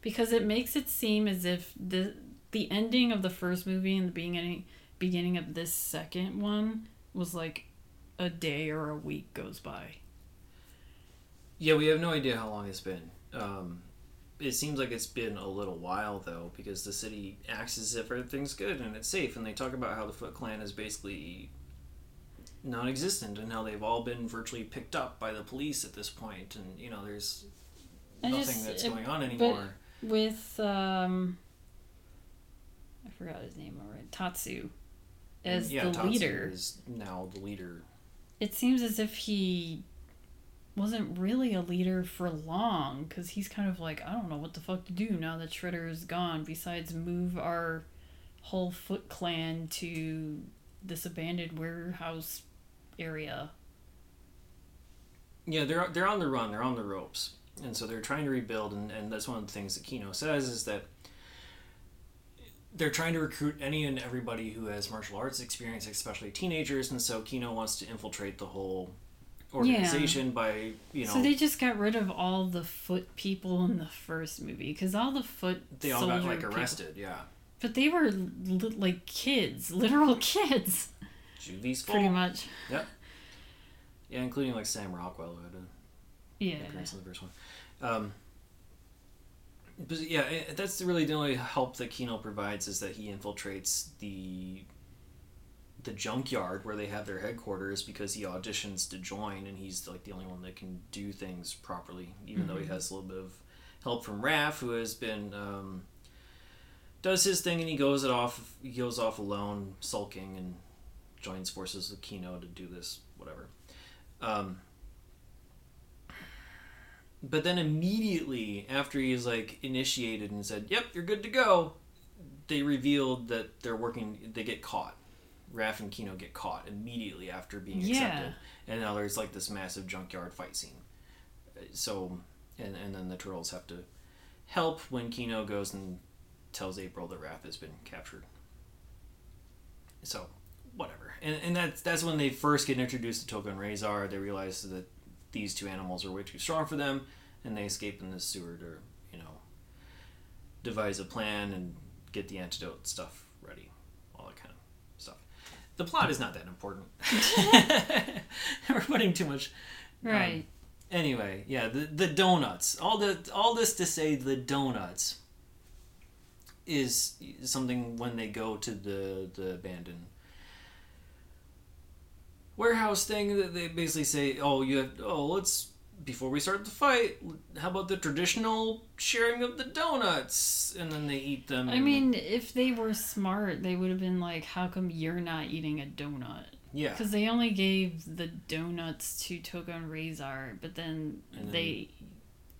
Because it makes it seem as if the the ending of the first movie and the beginning, beginning of this second one was like a day or a week goes by. Yeah, we have no idea how long it's been. Um, it seems like it's been a little while, though, because the city acts as if everything's good and it's safe. And they talk about how the Foot Clan is basically... non-existent, and how they've all been virtually picked up by the police at this point, and you know there's nothing just, that's it, going on anymore. With um, I forgot his name already. Tatsu as yeah, the Tatsu leader is now the leader. It seems as if he wasn't really a leader for long, because he's kind of like, I don't know what the fuck to do now that Shredder is gone. Besides move our whole Foot Clan to this abandoned warehouse area. Yeah, they're they're on the run, they're on the ropes. And so they're trying to rebuild, and, and that's one of the things that Kino says is that they're trying to recruit any and everybody who has martial arts experience, especially teenagers, and so Kino wants to infiltrate the whole organization yeah. by, you know... So they just got rid of all the Foot people in the first movie, because all the Foot They all got, like, arrested, people. yeah. But they were, li- like, kids. Literal kids. Julie's Pretty full. much. Yep. Yeah, including, like, Sam Rockwell, who had an yeah. appearance in the first one. Um, but, yeah, it, that's really the only help that Kino provides, is that he infiltrates the the junkyard where they have their headquarters because he auditions to join, and he's like the only one that can do things properly, even mm-hmm. though he has a little bit of help from Raph, who has been um, does his thing, and he goes it off he goes off alone sulking and joins forces with Kino to do this whatever. Um, but then immediately after he's like initiated and said, "Yep, you're good to go," they revealed that they're working. They get caught. Raph and Kino get caught immediately after being yeah. accepted, and now there's like this massive junkyard fight scene. So, and and then the turtles have to help when Kino goes and tells April that Raph has been captured. So, whatever, and and that's that's when they first get introduced to Tokka and Rahzar. They realize that these two animals are way too strong for them, and they escape in the sewer to, you know, devise a plan and get the antidote stuff ready, all that kind of. The plot is not that important. We're putting too much. Right. Um, anyway, yeah, the the donuts. All the all this to say, the donuts is something when they go to the the abandoned warehouse thing that they basically say, "Oh, you have oh, let's before we start the fight, how about the traditional sharing of the donuts?" And then they eat them. I mean, if they were smart, they would have been like, how come you're not eating a donut? Yeah. Because they only gave the donuts to Tokka and Rahzar, but then, then they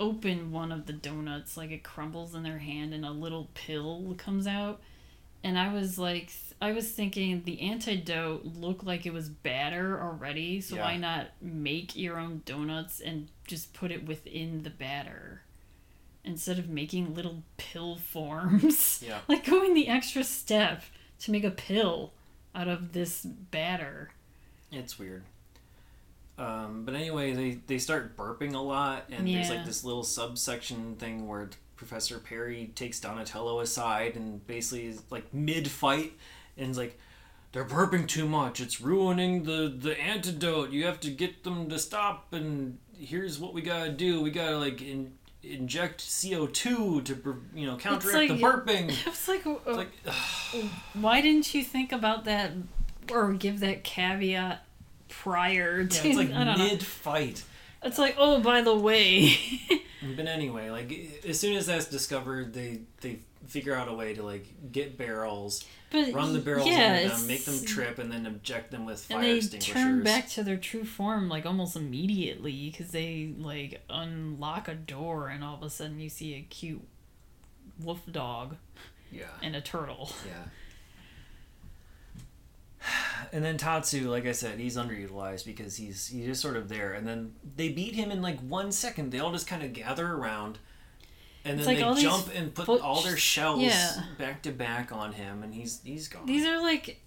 open one of the donuts, like it crumbles in their hand and a little pill comes out. And I was like, I was thinking the antidote looked like it was batter already, so yeah. why not make your own donuts and just put it within the batter instead of making little pill forms? Yeah. Like going the extra step to make a pill out of this batter. It's weird. Um, but anyway, they, they start burping a lot, and yeah. there's like this little subsection thing where Professor Perry takes Donatello aside and basically is like mid-fight and is like, they're burping too much. It's ruining the, the antidote. You have to get them to stop, and here's what we gotta do. We gotta like in, inject C O two to, you know, counteract like, the burping. It's like, it's like why didn't you think about that or give that caveat prior to... Yeah, it's like mid-fight. It's like, oh, by the way. But anyway, like, as soon as that's discovered, they, they figure out a way to, like, get barrels, but run the barrels yeah, into them, make them trip, and then inject them with fire extinguishers. And they turn back to their true form, like, almost immediately, because they, like, unlock a door, and all of a sudden you see a cute wolf dog yeah. and a turtle. Yeah. And then Tatsu, like I said, he's underutilized because he's he's just sort of there. And then they beat him in like one second. They all just kind of gather around, and then like they jump and put foot... all their shells yeah. back to back on him, and he's he's gone. These are like,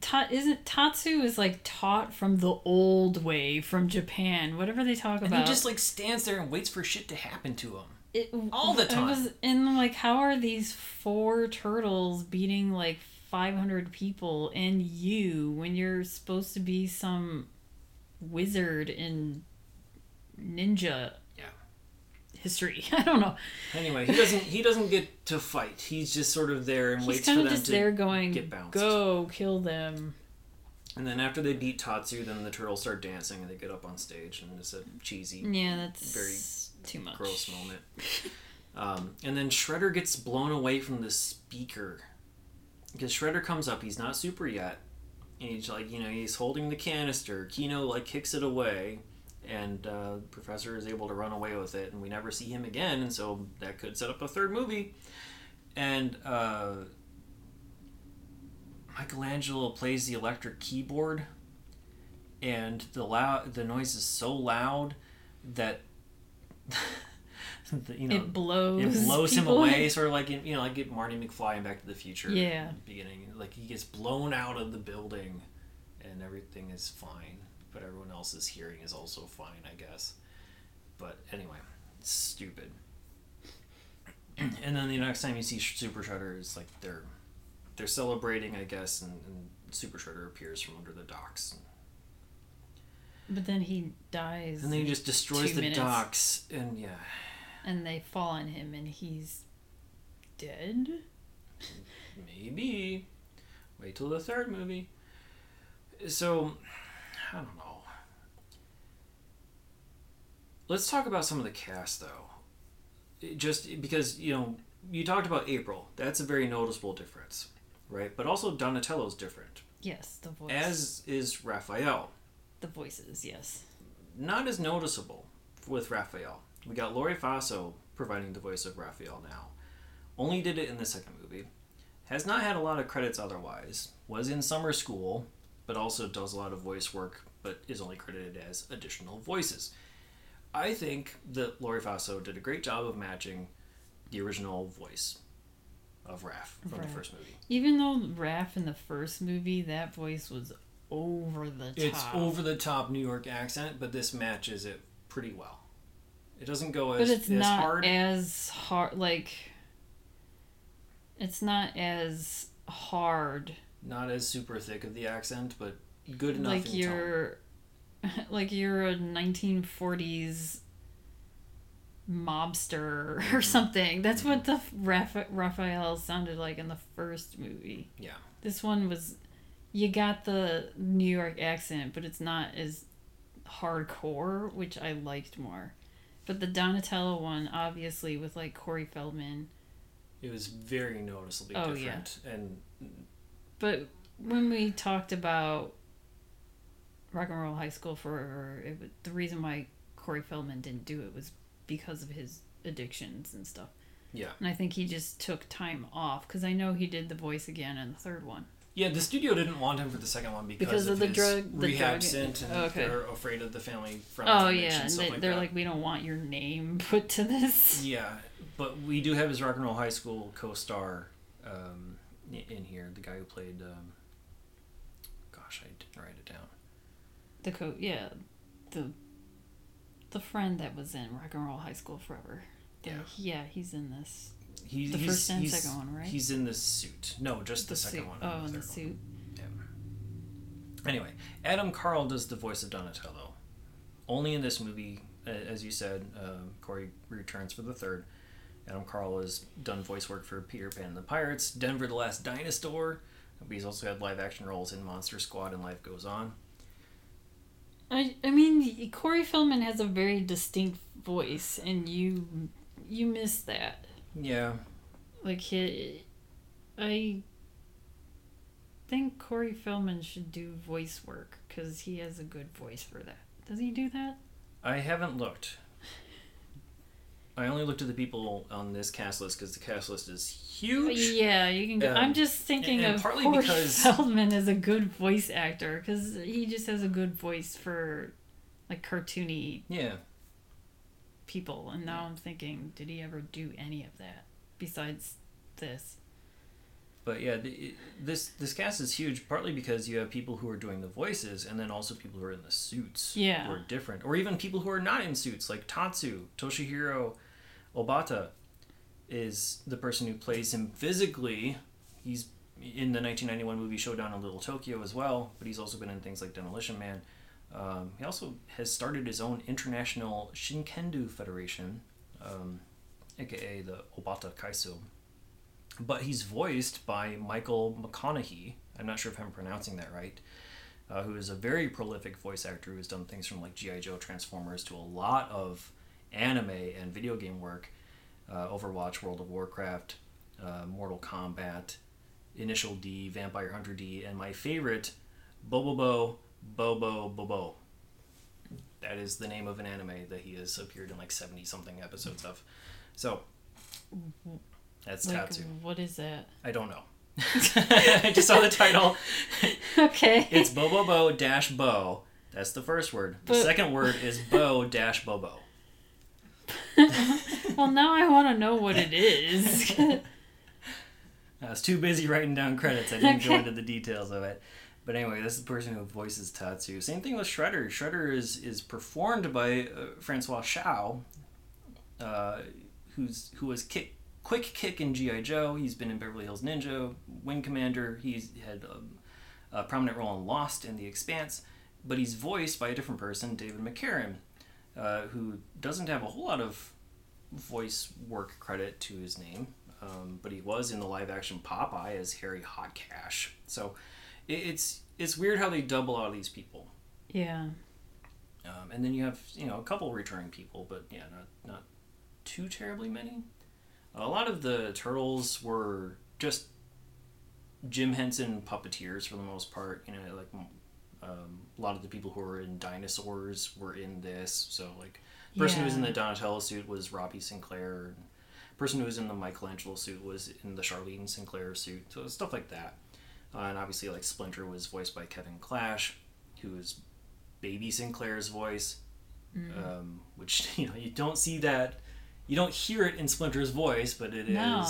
ta- isn't Tatsu is like taught from the old way from Japan, whatever they talk about. And he just like stands there and waits for shit to happen to him. It, all the time. It was, and like, how are these four turtles beating like five hundred people and you when you're supposed to be some wizard in ninja yeah. history? I don't know. Anyway, he doesn't he doesn't get to fight. He's just sort of there and He's waits for them just to there going, get bounced. Go kill them. And then after they beat Tatsu, then the turtles start dancing and they get up on stage, and it's a cheesy, yeah, that's very too much gross moment. um, and then Shredder gets blown away from the speaker. Because Shredder comes up, he's not super yet, and he's like, you know, he's holding the canister. Kino like kicks it away, and uh, the Professor is able to run away with it, and we never see him again, and so that could set up a third movie. And uh, Michelangelo plays the electric keyboard, and the loud the noise is so loud that The, you know, it blows. It blows him away, sort of like in, you know, like Marty McFly in Back to the Future. Yeah. At the beginning, like he gets blown out of the building, and everything is fine, but everyone else's hearing is also fine, I guess. But anyway, it's stupid. And then the next time you see Super Shredder, it's like they're they're celebrating, I guess, and, and Super Shredder appears from under the docks. And, but then he dies. And then he just destroys the minutes. docks, and yeah. And they fall on him, and he's dead? Maybe. Wait till the third movie. So, I don't know. Let's talk about some of the cast, though. It just because, you know, you talked about April. That's a very noticeable difference, right? But also Donatello's different. Yes, the voice. As is Raphael. The voices, yes. Not as noticeable with Raphael. We got Lori Faso providing the voice of Raphael now. Only did it in the second movie. Has not had a lot of credits otherwise. Was in Summer School, but also does a lot of voice work, but is only credited as additional voices. I think that Lori Faso did a great job of matching the original voice of Raph from right. the first movie. Even though Raph in the first movie, that voice was over the top. It's over the top New York accent, but this matches it pretty well. It doesn't go as hard. But it's not hard. as hard, like, it's not as hard. Not as super thick of the accent, but good enough like in you're, tone. Like you're a nineteen forties mobster or something. That's mm-hmm. what the Rapha- Raphael sounded like in the first movie. Yeah. This one was, you got the New York accent, but it's not as hardcore, which I liked more. But the Donatello one, obviously, with like Corey Feldman. It was very noticeably oh, different. Yeah. And But when we talked about Rock and Roll High School Forever, it, the reason why Corey Feldman didn't do it was because of his addictions and stuff. Yeah. And I think he just took time off, because I know he did the voice again in the third one. Yeah, the studio didn't want him for the second one because, because of, of the his drug, the rehab drug, stint, and oh, okay. they're afraid of the family friendly Oh, yeah, and they, like they're that. like, we don't want your name put to this. Yeah, but we do have his Rock and Roll High School co-star um, in here, the guy who played, um, gosh, I didn't write it down. The co yeah, the the friend that was in Rock and Roll High School Forever. Yeah, yeah, he's in this. He's the he's, first and second one, right? He's in the suit. No, just the, the second suit. one. Oh, in the, the suit. Yeah. Anyway, Adam Carl does the voice of Donatello. Only in this movie, as you said, uh, Corey returns for the third. Adam Carl has done voice work for Peter Pan and the Pirates, Denver the Last Dinosaur. He's also had live action roles in Monster Squad and Life Goes On. I, I mean, Corey Feldman has a very distinct voice, and you you miss that. Yeah. Like, he, I think Corey Feldman should do voice work, because he has a good voice for that. Does he do that? I haven't looked. I only looked at the people on this cast list, because the cast list is huge. Yeah, you can go. Um, I'm just thinking and, and of partly Corey because Feldman is a good voice actor, because he just has a good voice for, like, cartoony yeah. people. And now yeah. I'm thinking, did he ever do any of that besides this? But yeah, the, this this cast is huge, partly because you have people who are doing the voices, and then also people who are in the suits. Yeah. Who are different. Or even people who are not in suits, like Tatsu, Toshihiro Obata is the person who plays him physically. He's in the nineteen ninety-one movie Showdown in Little Tokyo as well, but he's also been in things like Demolition Man. Um, he also has started his own international Shinkendo Federation, um, a k a the Obata Kaiso. But he's voiced by Michael McConaughey. I'm not sure if I'm pronouncing that right. Uh, who is a very prolific voice actor who has done things from like G I. Joe, Transformers, to a lot of anime and video game work. Uh, Overwatch, World of Warcraft, uh, Mortal Kombat, Initial D, Vampire Hunter D, and my favorite, Bobobo, Bobo, Bobo. That is the name of an anime that he has appeared in like seventy-something episodes of. So... Mm-hmm. That's like, Tatsu. What is that? I don't know. I just saw the title. Okay. It's Bobobo dash Bo. That's the first word. The but... second word is Bo dash Bobo. Well, now I want to know what it is. I was too busy writing down credits. I didn't okay. go into the details of it. But anyway, that's the person who voices Tatsu. Same thing with Shredder. Shredder is, is performed by uh, Francois Shaw, uh, who's who was kicked. Quick Kick in G I. Joe. He's been in Beverly Hills Ninja, Wing Commander. He's had a, a prominent role in Lost and The Expanse, but he's voiced by a different person, David McCarran, uh, who doesn't have a whole lot of voice work credit to his name, um, but he was in the live-action Popeye as Harry Hotcash. So it, it's it's weird how they dub a lot of these people. Yeah. Um, and then you have, you know, a couple returning people, but yeah, not not too terribly many. A lot of the Turtles were just Jim Henson puppeteers for the most part. You know, like um, a lot of the people who were in Dinosaurs were in this. So like, the person yeah. who was in the Donatello suit was Robbie Sinclair. The person who was in the Michelangelo suit was in the Charlene Sinclair suit. So stuff like that. Uh, and obviously, like Splinter was voiced by Kevin Clash, who is Baby Sinclair's voice, mm. um, which you know you don't see that. You don't hear it in Splinter's voice, but it no.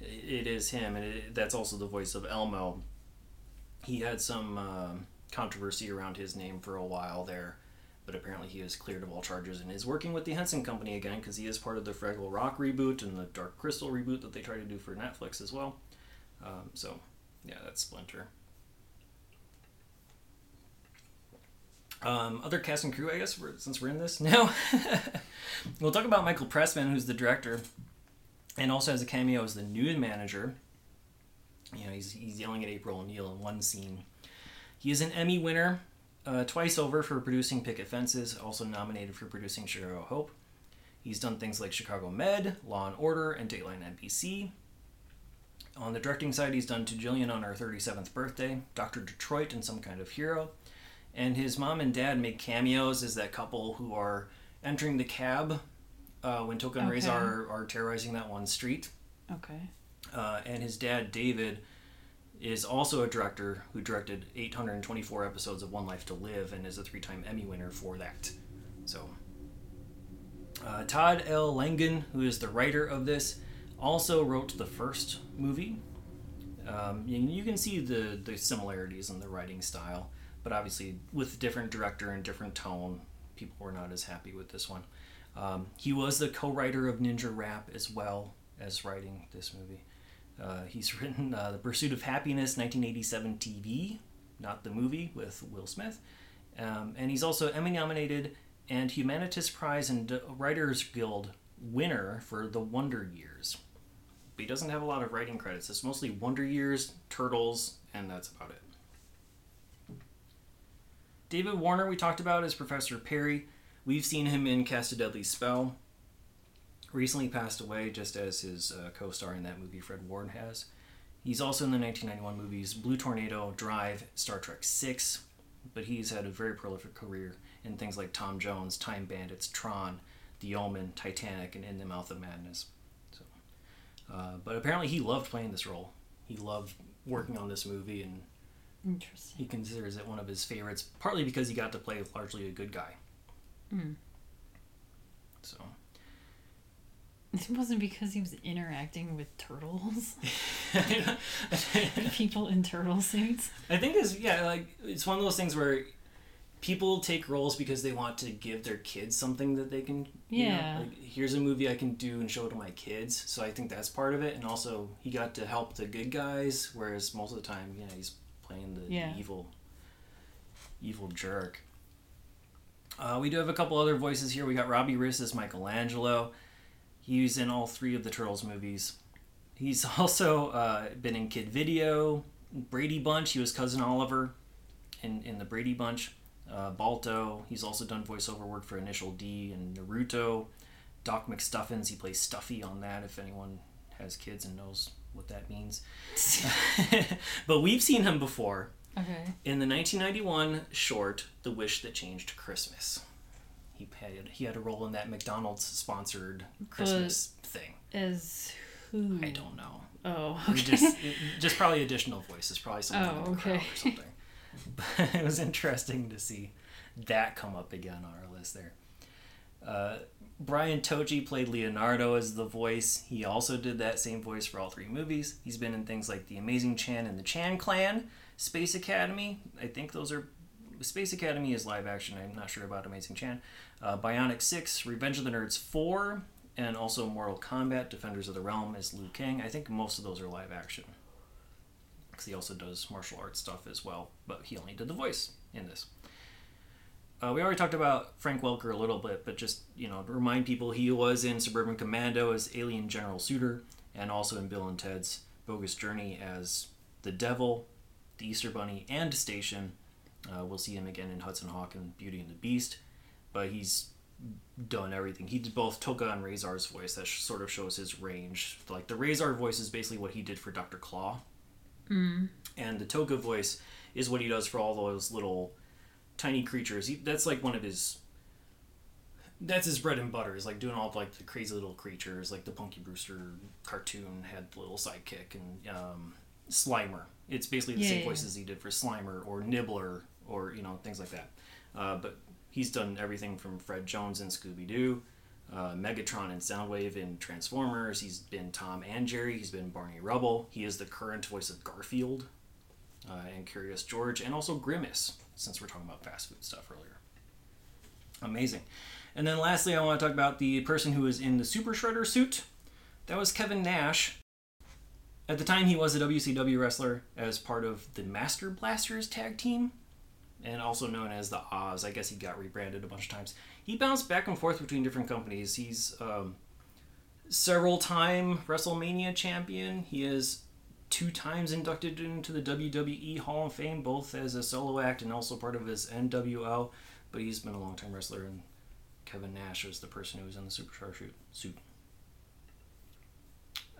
is it is him, and it, that's also the voice of Elmo. He had some um, controversy around his name for a while there, but apparently he is cleared of all charges and is working with the Henson Company again because he is part of the Fraggle Rock reboot and the Dark Crystal reboot that they try to do for Netflix as well. Um, so, yeah, that's Splinter. Um, other cast and crew, I guess, we're, since we're in this now. We'll talk about Michael Pressman, who's the director, and also has a cameo as the nude manager. You know, he's he's yelling at April O'Neil in one scene. He is an Emmy winner, uh, twice over for producing Picket Fences, also nominated for producing Chicago Hope. He's done things like Chicago Med, Law and Order, and Dateline N B C. On the directing side, he's done To Jillian on Her thirty-seventh Birthday, Doctor Detroit, and Some Kind of Hero. And his mom and dad make cameos as that couple who are entering the cab uh, when Tokka and okay. Rahzar are, are terrorizing that one street. Okay. Uh, and his dad, David, is also a director who directed eight hundred twenty-four episodes of One Life to Live and is a three-time Emmy winner for that. So, uh, Todd L. Langan, who is the writer of this, also wrote the first movie. Um, and you can see the, the similarities in the writing style. But obviously, with different director and different tone, people were not as happy with this one. Um, he was the co-writer of Ninja Rap as well as writing this movie. Uh, he's written uh, The Pursuit of Happiness, nineteen eighty-seven T V, not the movie, with Will Smith. Um, and he's also Emmy-nominated and Humanitas Prize and Writers Guild winner for The Wonder Years. But he doesn't have a lot of writing credits. It's mostly Wonder Years, Turtles, and that's about it. David Warner, we talked about, is Professor Perry. We've seen him in Cast a Deadly Spell. Recently passed away, just as his uh, co-star in that movie, Fred Ward, has. He's also in the nineteen ninety-one movies Blue Tornado, Drive, Star Trek six, but he's had a very prolific career in things like Tom Jones, Time Bandits, Tron, The Omen, Titanic, and In the Mouth of Madness. So, uh, but apparently he loved playing this role. He loved working on this movie, and Interesting. He considers it one of his favorites, partly because he got to play largely a good guy. Mm. So. It wasn't because he was interacting with turtles. People in turtle suits. I think it's, yeah, like, it's one of those things where people take roles because they want to give their kids something that they can, yeah. you know, like, here's a movie I can do and show to my kids. So I think that's part of it. And also, he got to help the good guys, whereas most of the time, you know, he's playing the yeah. evil evil jerk. Uh, we do have a couple other voices here. We got Robbie Riss as Michelangelo. He's in all three of the Turtles movies. He's also uh, been in Kid Video, Brady Bunch. He was Cousin Oliver in, in the Brady Bunch. Uh, Balto. He's also done voiceover work for Initial D and Naruto. Doc McStuffins. He plays Stuffy on that, if anyone has kids and knows what that means. But we've seen him before. Okay. In the nineteen ninety-one short, The Wish That Changed Christmas. He had, he had a role in that McDonald's-sponsored Christmas but thing. As who? I don't know. Oh, okay. Just, it, just probably additional voices. Probably something oh, in the okay. crowd or something. But it was interesting to see that come up again on our list there. Uh, Brian Tochi played Leonardo as the voice. He also did that same voice for all three movies. He's been in things like The Amazing Chan and The Chan Clan, Space Academy. I think those are... Space Academy is live action. I'm not sure about Amazing Chan. Uh, Bionic six, Revenge of the Nerds four, and also Mortal Kombat, Defenders of the Realm as Liu Kang. I think most of those are live action. Because he also does martial arts stuff as well, but he only did the voice in this. Uh, we already talked about Frank Welker a little bit, but just, you know, to remind people, he was in Suburban Commando as Alien General Suitor, and also in Bill and Ted's Bogus Journey as the Devil, the Easter Bunny, and Station. Uh, we'll see him again in Hudson Hawk and Beauty and the Beast, but he's done everything. He did both Tokka and Rahzar's voice. That sh- sort of shows his range. Like, the Rahzar voice is basically what he did for Doctor Claw. Mm. And the Tokka voice is what he does for all those little tiny creatures. He, that's like one of his... That's his bread and butter, is like doing all of like the crazy little creatures, like the Punky Brewster cartoon had the little sidekick, and um, Slimer. It's basically the yeah, same yeah. voices he did for Slimer or Nibbler or, you know, things like that. Uh, but he's done everything from Fred Jones in Scooby-Doo, uh, Megatron and Soundwave in Transformers. He's been Tom and Jerry. He's been Barney Rubble. He is the current voice of Garfield uh, and Curious George, and also Grimace, since we're talking about fast food stuff earlier. Amazing. And then lastly, I want to talk about the person who was in the Super Shredder suit. That was Kevin Nash. At the time, he was a W C W wrestler as part of the Master Blasters tag team, and also known as the Oz. I guess he got rebranded a bunch of times. He bounced back and forth between different companies. He's um, several-time WrestleMania champion. He is two times inducted into the W W E Hall of Fame, both as a solo act and also part of his N W O. But he's been a long-time wrestler, and Kevin Nash is the person who was in the Superstar suit.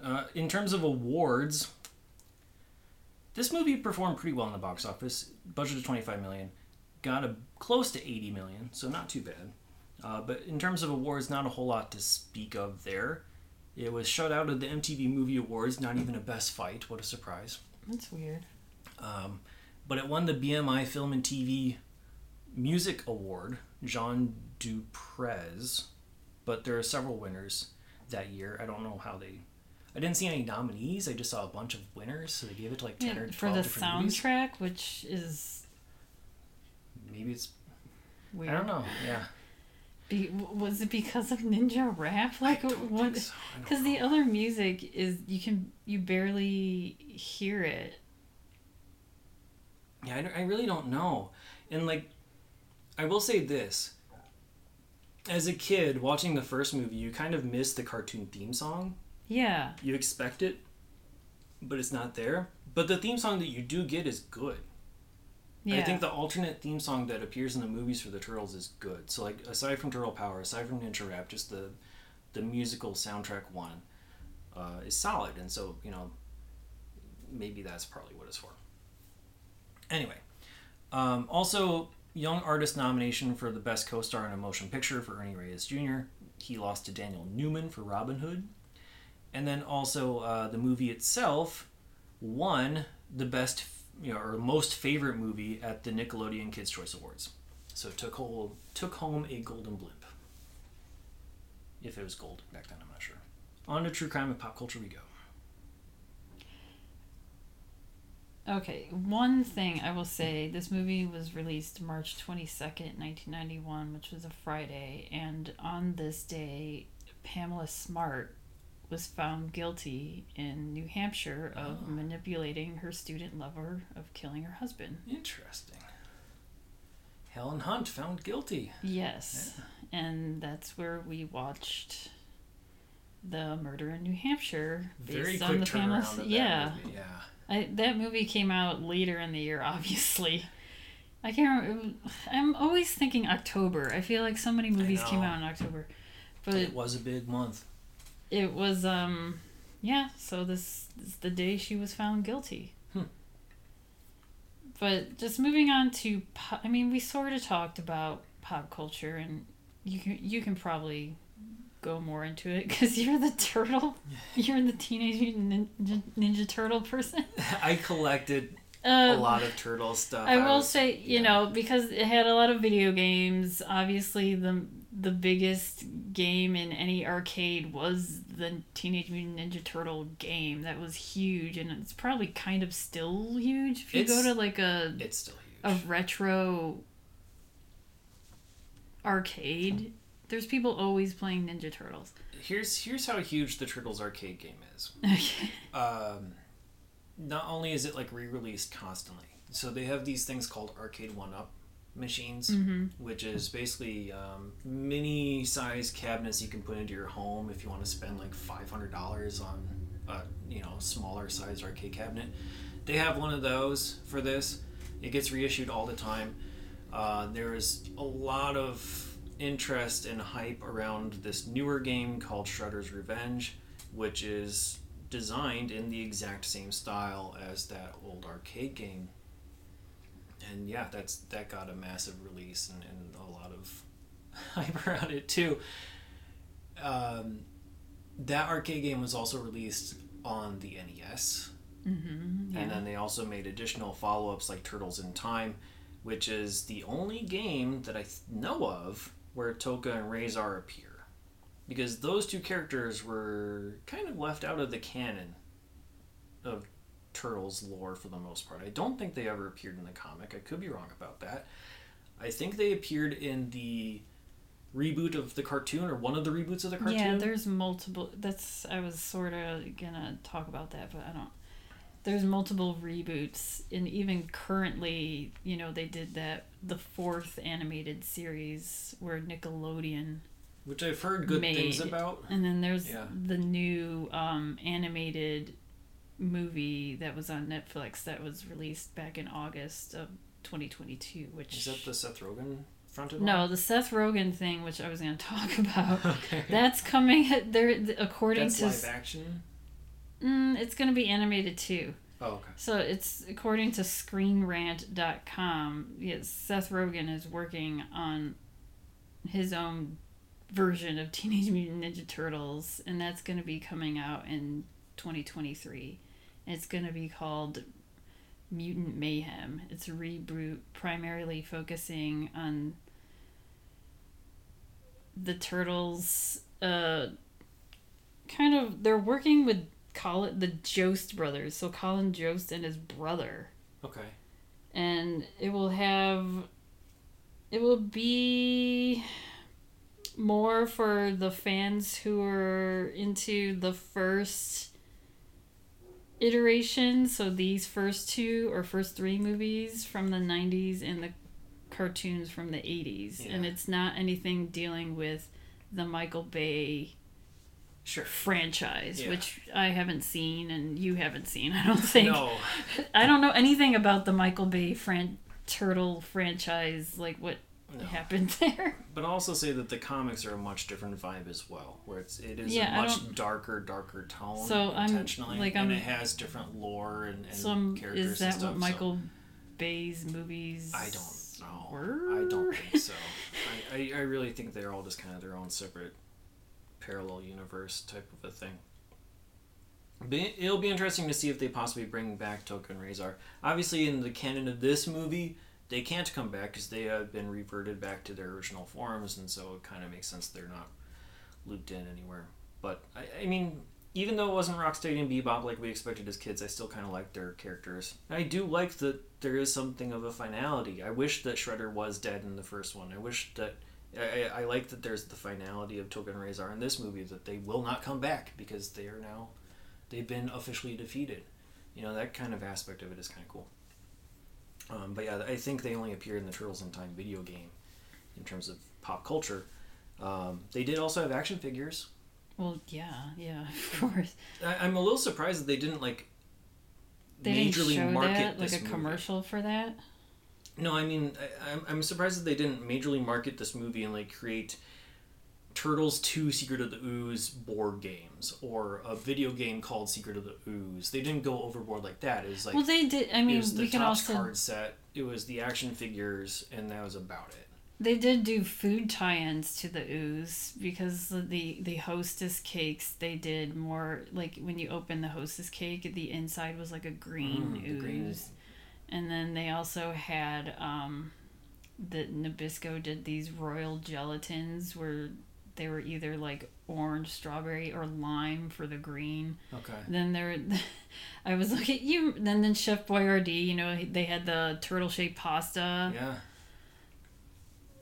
Uh, in terms of awards, this movie performed pretty well in the box office. Budget of twenty-five million dollars. Got a, close to eighty million dollars, so not too bad. Uh, but in terms of awards, not a whole lot to speak of there. It was shut out of the M T V Movie Awards, not even a Best Fight. What a surprise. That's weird. Um, but it won the B M I Film and T V Music Award, Jean Duprez, but there are several winners that year. I don't know how they... I didn't see any nominees. I just saw a bunch of winners, so they gave it to like ten yeah, or twelve for the different soundtrack, movies. Which is... Maybe it's... weird. I don't know, yeah. Be- was it because of Ninja Rap? Like, I don't what? think so. Because the other music is... You can... You barely hear it. Yeah, I, I really don't know. And like... I will say this. As a kid, watching the first movie, you kind of miss the cartoon theme song. Yeah. You expect it, but it's not there. But the theme song that you do get is good. Yeah. I think the alternate theme song that appears in the movies for the Turtles is good. So, like, aside from Turtle Power, aside from Ninja Rap, just the the musical soundtrack one uh, is solid. And so, you know, maybe that's probably what it's for. Anyway. Um, also... Young Artist nomination for the Best Co-Star in a Motion Picture for Ernie Reyes Junior He lost to Daniel Newman for Robin Hood. And then also uh, the movie itself won the best, you know, or most favorite movie at the Nickelodeon Kids' Choice Awards. So it took home, took home a golden blimp. If it was gold back then, I'm not sure. On to True Crime and Pop Culture we go. Okay, one thing I will say, this movie was released March twenty-second, nineteen ninety-one, which was a Friday, and on this day, Pamela Smart was found guilty in New Hampshire of oh. manipulating her student lover of killing her husband. Interesting. Helen Hunt found guilty. Yes, yeah. And that's where we watched the murder in New Hampshire. Very quick turnaround Pamela... of that yeah. movie, yeah. I, that movie came out later in the year, obviously. I can't remember. Was, I'm always thinking October. I feel like so many movies came out in October. But it was a big month. It was, um, yeah, so this, this is the day she was found guilty. Hmm. But just moving on to, pop, I mean, we sort of talked about pop culture, and you can, you can probably... go more into it because you're the turtle. You're the Teenage Mutant Ninja, Ninja Turtle person. I collected um, a lot of turtle stuff. I, I will was, say, yeah. you know, because it had a lot of video games. Obviously, the the biggest game in any arcade was the Teenage Mutant Ninja Turtle game. That was huge, and it's probably kind of still huge. If you it's, go to like a it's still huge. a retro arcade. There's people always playing Ninja Turtles. Here's here's how huge the Turtles arcade game is. Okay. Um, not only is it like re-released constantly, so they have these things called Arcade one-Up machines, mm-hmm. which is basically um, mini-size cabinets you can put into your home if you want to spend like five hundred dollars on a you know smaller-sized arcade cabinet. they have one of those for this. It gets reissued all the time. Uh, there is a lot of interest and hype around this newer game called Shredder's Revenge, which is designed in the exact same style as that old arcade game. And yeah, that's that got a massive release and, and a lot of hype around it too. Um, that arcade game was also released on the N E S. Mm-hmm, yeah. And then they also made additional follow-ups like Turtles in Time, which is the only game that I th- know of where Tokka and Rahzar appear. Because those two characters were kind of left out of the canon of Turtles lore for the most part. I don't think they ever appeared in the comic. I could be wrong about that. I think they appeared in the reboot of the cartoon, or one of the reboots of the cartoon. Yeah, there's multiple. That's I was sort of gonna talk about that, but I don't. There's multiple reboots, and even currently, you know, they did that the fourth animated series where Nickelodeon, which I've heard good made, things about. And then there's yeah. the new um, animated movie that was on Netflix that was released back in August of twenty twenty-two. Which is that the Seth Rogen fronted one? No, the Seth Rogen thing, which I was going to talk about. Okay. That's coming. At, there, according that's to live action. Mm, it's going to be animated too. Oh, okay. So it's according to Screen Rant dot com. Yes, Seth Rogen is working on his own version of Teenage Mutant Ninja Turtles, and that's going to be coming out in twenty twenty-three. It's going to be called Mutant Mayhem. It's a reboot primarily focusing on the Turtles. Uh, kind of, they're working with Colin, the Jost brothers. So Colin Jost and his brother. Okay. And it will have, it will be more for the fans who are into the first iteration. So these first two or first three movies from the nineties and the cartoons from the eighties. Yeah. And it's not anything dealing with the Michael Bay sure franchise, yeah. which I haven't seen and you haven't seen, I don't think. No. I don't know anything about the Michael Bay fran- Turtle franchise, like what no. happened there. But I'll also say that the comics are a much different vibe as well, where it's it is yeah, a much darker, darker tone so intentionally, I'm, like, and I'm, it has different lore and, and so I'm, characters and stuff. Is that what Michael so. Bay's movies I don't know. Were? I don't think so. I, I, I really think they're all just kind of their own separate parallel universe type of a thing. But it'll be interesting to see if they possibly bring back Tokka and Rahzar. Obviously, in the canon of this movie, they can't come back because they have been reverted back to their original forms, and so it kind of makes sense they're not looped in anywhere. But, I, I mean, even though it wasn't Rocksteady and Bebop like we expected as kids, I still kind of like their characters. And I do like that there is something of a finality. I wish that Shredder was dead in the first one. I wish that... I, I like that there's the finality of Tokka and Rahzar in this movie, that they will not come back because they are now, they've been officially defeated. You know, that kind of aspect of it is kind of cool. Um, but yeah, I think they only appeared in the Turtles in Time video game in terms of pop culture. Um, they did also have action figures. Well, yeah, yeah, of course. I, I'm a little surprised that they didn't, like, they majorly didn't show market that, like this a movie. Commercial for that. No, I mean, I, I'm I'm surprised that they didn't majorly market this movie and, like, create Turtles two Secret of the Ooze board games or a video game called Secret of the Ooze. They didn't go overboard like that. It was, like... Well, they did, I mean, it was the we can also... card set, it was the action figures, and that was about it. They did do food tie-ins to the Ooze because the, the Hostess cakes, they did more, like, when you open the Hostess cake, the inside was, like, a green mm, ooze. The green. And then they also had, um, the Nabisco did these royal gelatins where they were either like orange, strawberry, or lime for the green. Okay. Then there, I was looking at you, then, then Chef Boyardee, you know, they had the turtle shaped pasta. Yeah.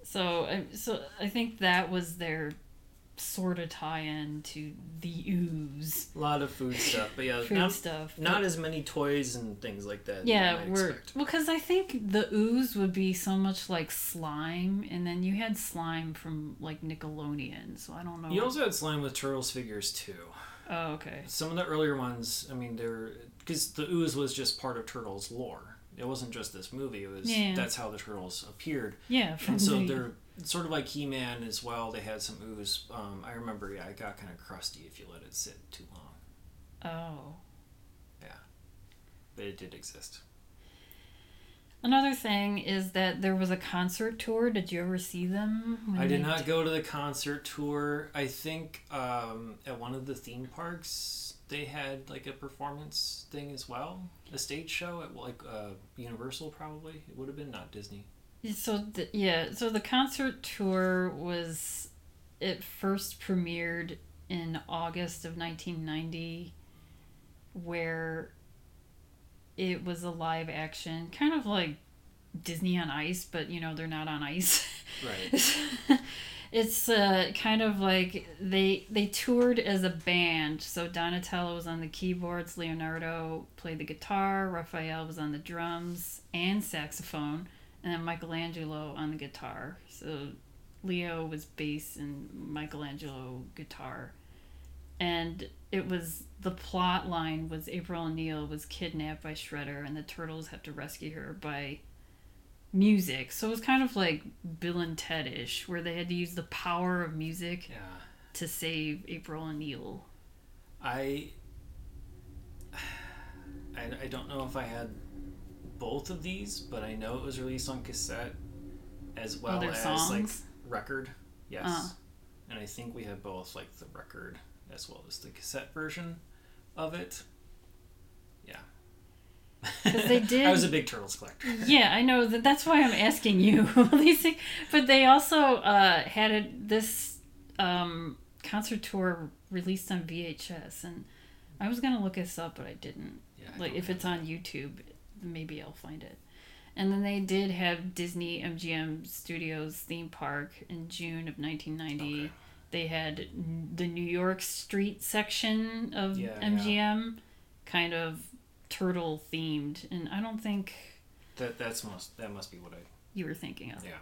So I, so I think that was their sort of tie-in to the Ooze. A lot of food stuff, but yeah, food not, stuff. Not but, as many toys and things like that. Yeah, that we're expect. Well, because I think the Ooze would be so much like slime, and then you had slime from like Nickelodeon, so I don't know. You also had slime with Turtles figures too. Oh, okay. Some of the earlier ones, I mean, they're because the ooze was just part of Turtles lore. It wasn't just this movie. It was yeah. that's how the Turtles appeared. Yeah. From and so the... they're sort of like He-Man as well. They had some ooze. Um, I remember. Yeah, it got kind of crusty if you let it sit too long. Oh. Yeah, but it did exist. Another thing is that there was a concert tour. Did you ever see them? I did not t- go to the concert tour. I think um, at one of the theme parks, they had like a performance thing as well. A stage show at like uh, Universal probably. It would have been not Disney. So the, yeah, so the concert tour was, it first premiered in August of nineteen ninety, where... it was a live action, kind of like Disney on Ice, but, you know, they're not on ice. Right. It's uh, kind of like they they toured as a band. So Donatello was on the keyboards, Leonardo played the guitar, Raphael was on the drums and saxophone, and then Michelangelo on the guitar. So Leo was bass and Michelangelo guitar. And it was, the plot line was April O'Neil was kidnapped by Shredder and the Turtles have to rescue her by music. So it was kind of like Bill and Ted-ish, where they had to use the power of music yeah. to save April O'Neil. I, I, I don't know if I had both of these, but I know it was released on cassette as well oh, as songs? like record. Yes. Uh-huh. And I think we had both like the record as well as the cassette version of it. Yeah. Because they did... I was a big Turtles collector. Yeah, I know. That, that's why I'm asking you. But they also uh, had a, this um, concert tour released on V H S. And I was going to look this up, but I didn't. Yeah, I like, if it's that. on YouTube, maybe I'll find it. And then they did have Disney M G M Studios theme park in June of nineteen ninety. Okay. They had the New York street section of yeah, M G M, yeah. kind of turtle themed, and I don't think that that's most that must be what I you were thinking of. Yeah,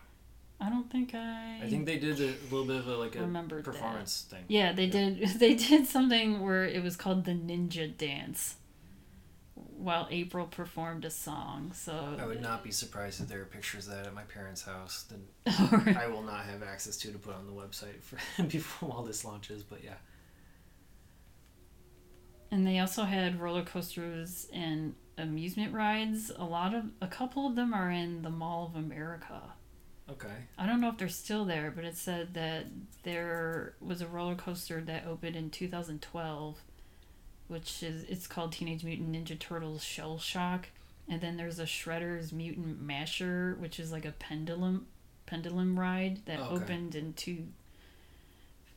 I don't think I. I think they did a little bit of a, like a performance that. thing. Yeah, they yeah. did. They did something where it was called the Ninja Dance, while April performed a song. So I would not be surprised if there are pictures of that at my parents' house that oh, right. I will not have access to to put on the website for, before all this launches, but yeah. And they also had roller coasters and amusement rides. A lot of a couple of them are in the Mall of America. Okay. I don't know if they're still there, but it said that there was a roller coaster that opened in two thousand twelve. Which is, it's called Teenage Mutant Ninja Turtles Shell Shock. And then there's a Shredder's Mutant Masher, which is like a pendulum pendulum ride that okay. opened in two,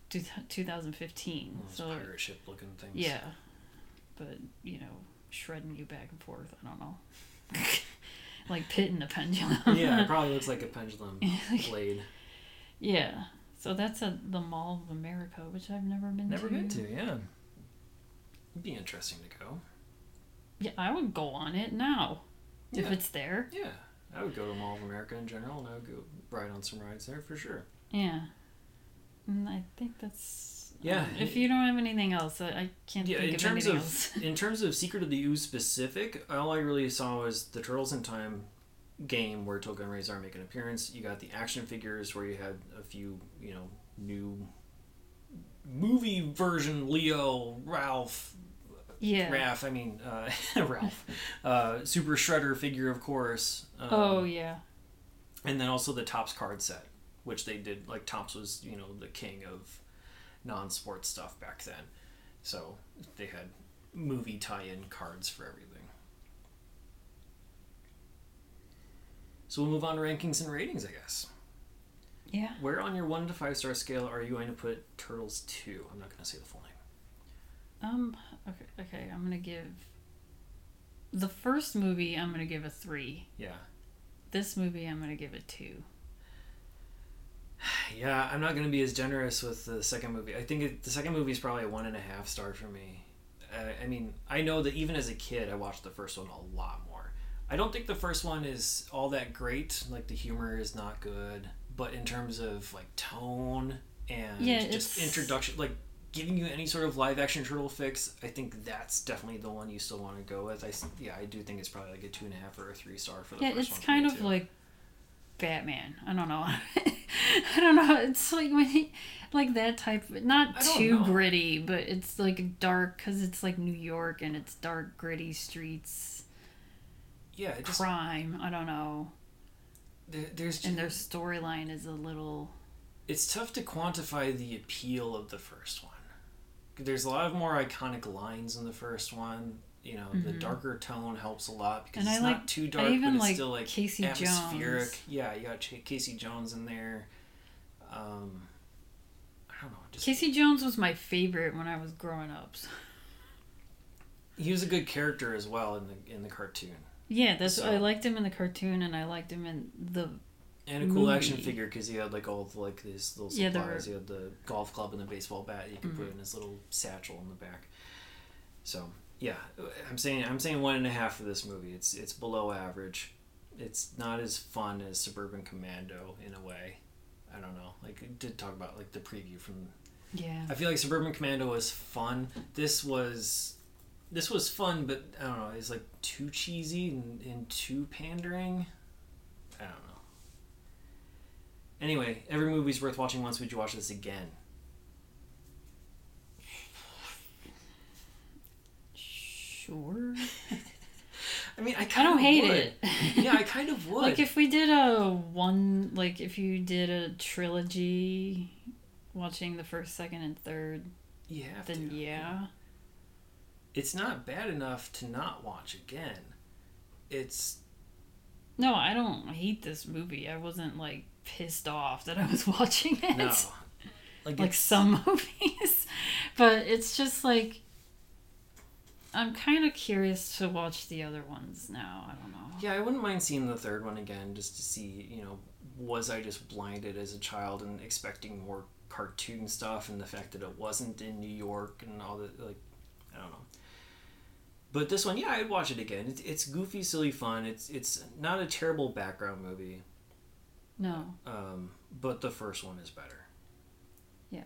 two, twenty fifteen. Those so, pirate ship looking things. Yeah. But, you know, shredding you back and forth. I don't know. Like pitting a pendulum. Yeah, it probably looks like a pendulum blade. Yeah. So that's a, the Mall of America, which I've never been never to. Never been to, yeah. It'd be interesting to go. Yeah, I would go on it now. Yeah. If it's there. Yeah. I would go to Mall of America in general, and I would go ride on some rides there for sure. Yeah. And I think that's... Yeah. Um, if you don't have anything else, I, I can't yeah, think in of terms anything of, else. In terms of Secret of the Ooze specific, all I really saw was the Turtles in Time game where Tokka and Rahzar make an appearance. You got the action figures where you had a few, you know, new... movie version Leo, Ralph, yeah, Raph, I mean, uh, Ralph, uh, Super Shredder figure, of course. Um, oh, yeah. And then also the Topps card set, which they did, like, Topps was, you know, the king of non-sports stuff back then. So they had movie tie-in cards for everything. So we'll move on to rankings and ratings, I guess. Yeah. Where on your one to five star scale are you going to put Turtles two? I'm not going to say the full name. Um. Okay. Okay. I'm going to give the first movie. I'm going to give a three. Yeah. This movie, I'm going to give a two. Yeah, I'm not going to be as generous with the second movie. I think it, the second movie is probably a one and a half star for me. Uh, I mean, I know that even as a kid, I watched the first one a lot more. I don't think the first one is all that great. Like the humor is not good. But in terms of like tone and yeah, just introduction, like giving you any sort of live action turtle fix, I think that's definitely the one you still want to go with. I, yeah, I do think it's probably like a two and a half or a three star for the yeah, first one. Yeah, it's kind of too. Like Batman. I don't know. I don't know. It's like when he, like that type, of, not too know. gritty, but it's like dark because it's like New York and it's dark, gritty streets. Yeah, it just, crime. I don't know. There, there's just, and their storyline is a little. It's tough to quantify the appeal of the first one. There's a lot of more iconic lines in the first one. You know, mm-hmm. the darker tone helps a lot because and it's I not like, too dark, I even but it's like still like Casey atmospheric. Jones. Yeah, you got Ch- Casey Jones in there. Um, I don't know. Just, Casey Jones was my favorite when I was growing up. So. He was a good character as well in the in the cartoon. Yeah, that's so. I liked him in the cartoon, and I liked him in the. And a cool movie. Action figure because he had like all of, like these little supplies. Yeah, were... He had the golf club and the baseball bat. You could mm-hmm. put it in his little satchel in the back. So yeah, I'm saying I'm saying one and a half for this movie. It's it's below average. It's not as fun as Suburban Commando in a way. I don't know. Like it did talk about like the preview from. Yeah. I feel like Suburban Commando was fun. This was. This was fun, but I don't know. It's like too cheesy and, and too pandering. I don't know. Anyway, every movie's worth watching once. Would you watch this again? Sure. I mean, I kind of I don't hate would. it. Yeah, I kind of would. Like if we did a one, like if you did a trilogy, watching the first, second, and third. You have then to. Yeah. It's not bad enough to not watch again. It's... No, I don't hate this movie. I wasn't, like, pissed off that I was watching it. No. Like, like some movies. But it's just, like... I'm kind of curious to watch the other ones now. I don't know. Yeah, I wouldn't mind seeing the third one again just to see, you know, was I just blinded as a child and expecting more cartoon stuff and the fact that it wasn't in New York and all the, like, I don't know. But this one, yeah, I'd watch it again. It's, it's goofy, silly fun. It's it's not a terrible background movie. No. Um, but the first one is better. Yeah.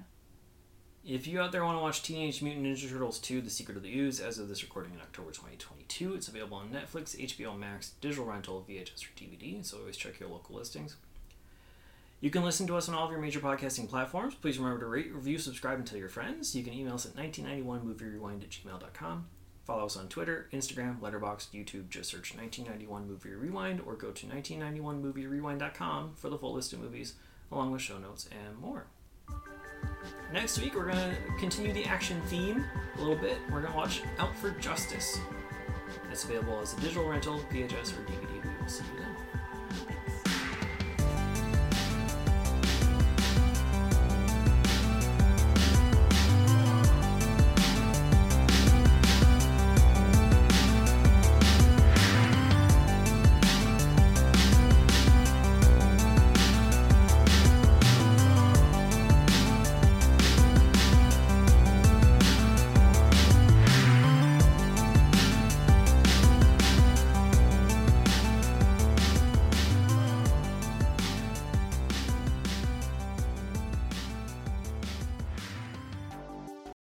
If you out there want to watch Teenage Mutant Ninja Turtles two: The Secret of the Ooze, as of this recording in October twenty twenty-two, it's available on Netflix, H B O Max, digital rental, V H S, or D V D, so always check your local listings. You can listen to us on all of your major podcasting platforms. Please remember to rate, review, subscribe, and tell your friends. You can email us at nineteen ninety-one movie rewind at gmail dot com. Follow us on Twitter, Instagram, Letterboxd, YouTube. Just search nineteen ninety-one movie rewind or go to nineteen ninety-one movie rewind dot com for the full list of movies, along with show notes and more. Next week, we're going to continue the action theme a little bit. We're going to watch Out for Justice. It's available as a digital rental, V H S, or D V D. We will see you then.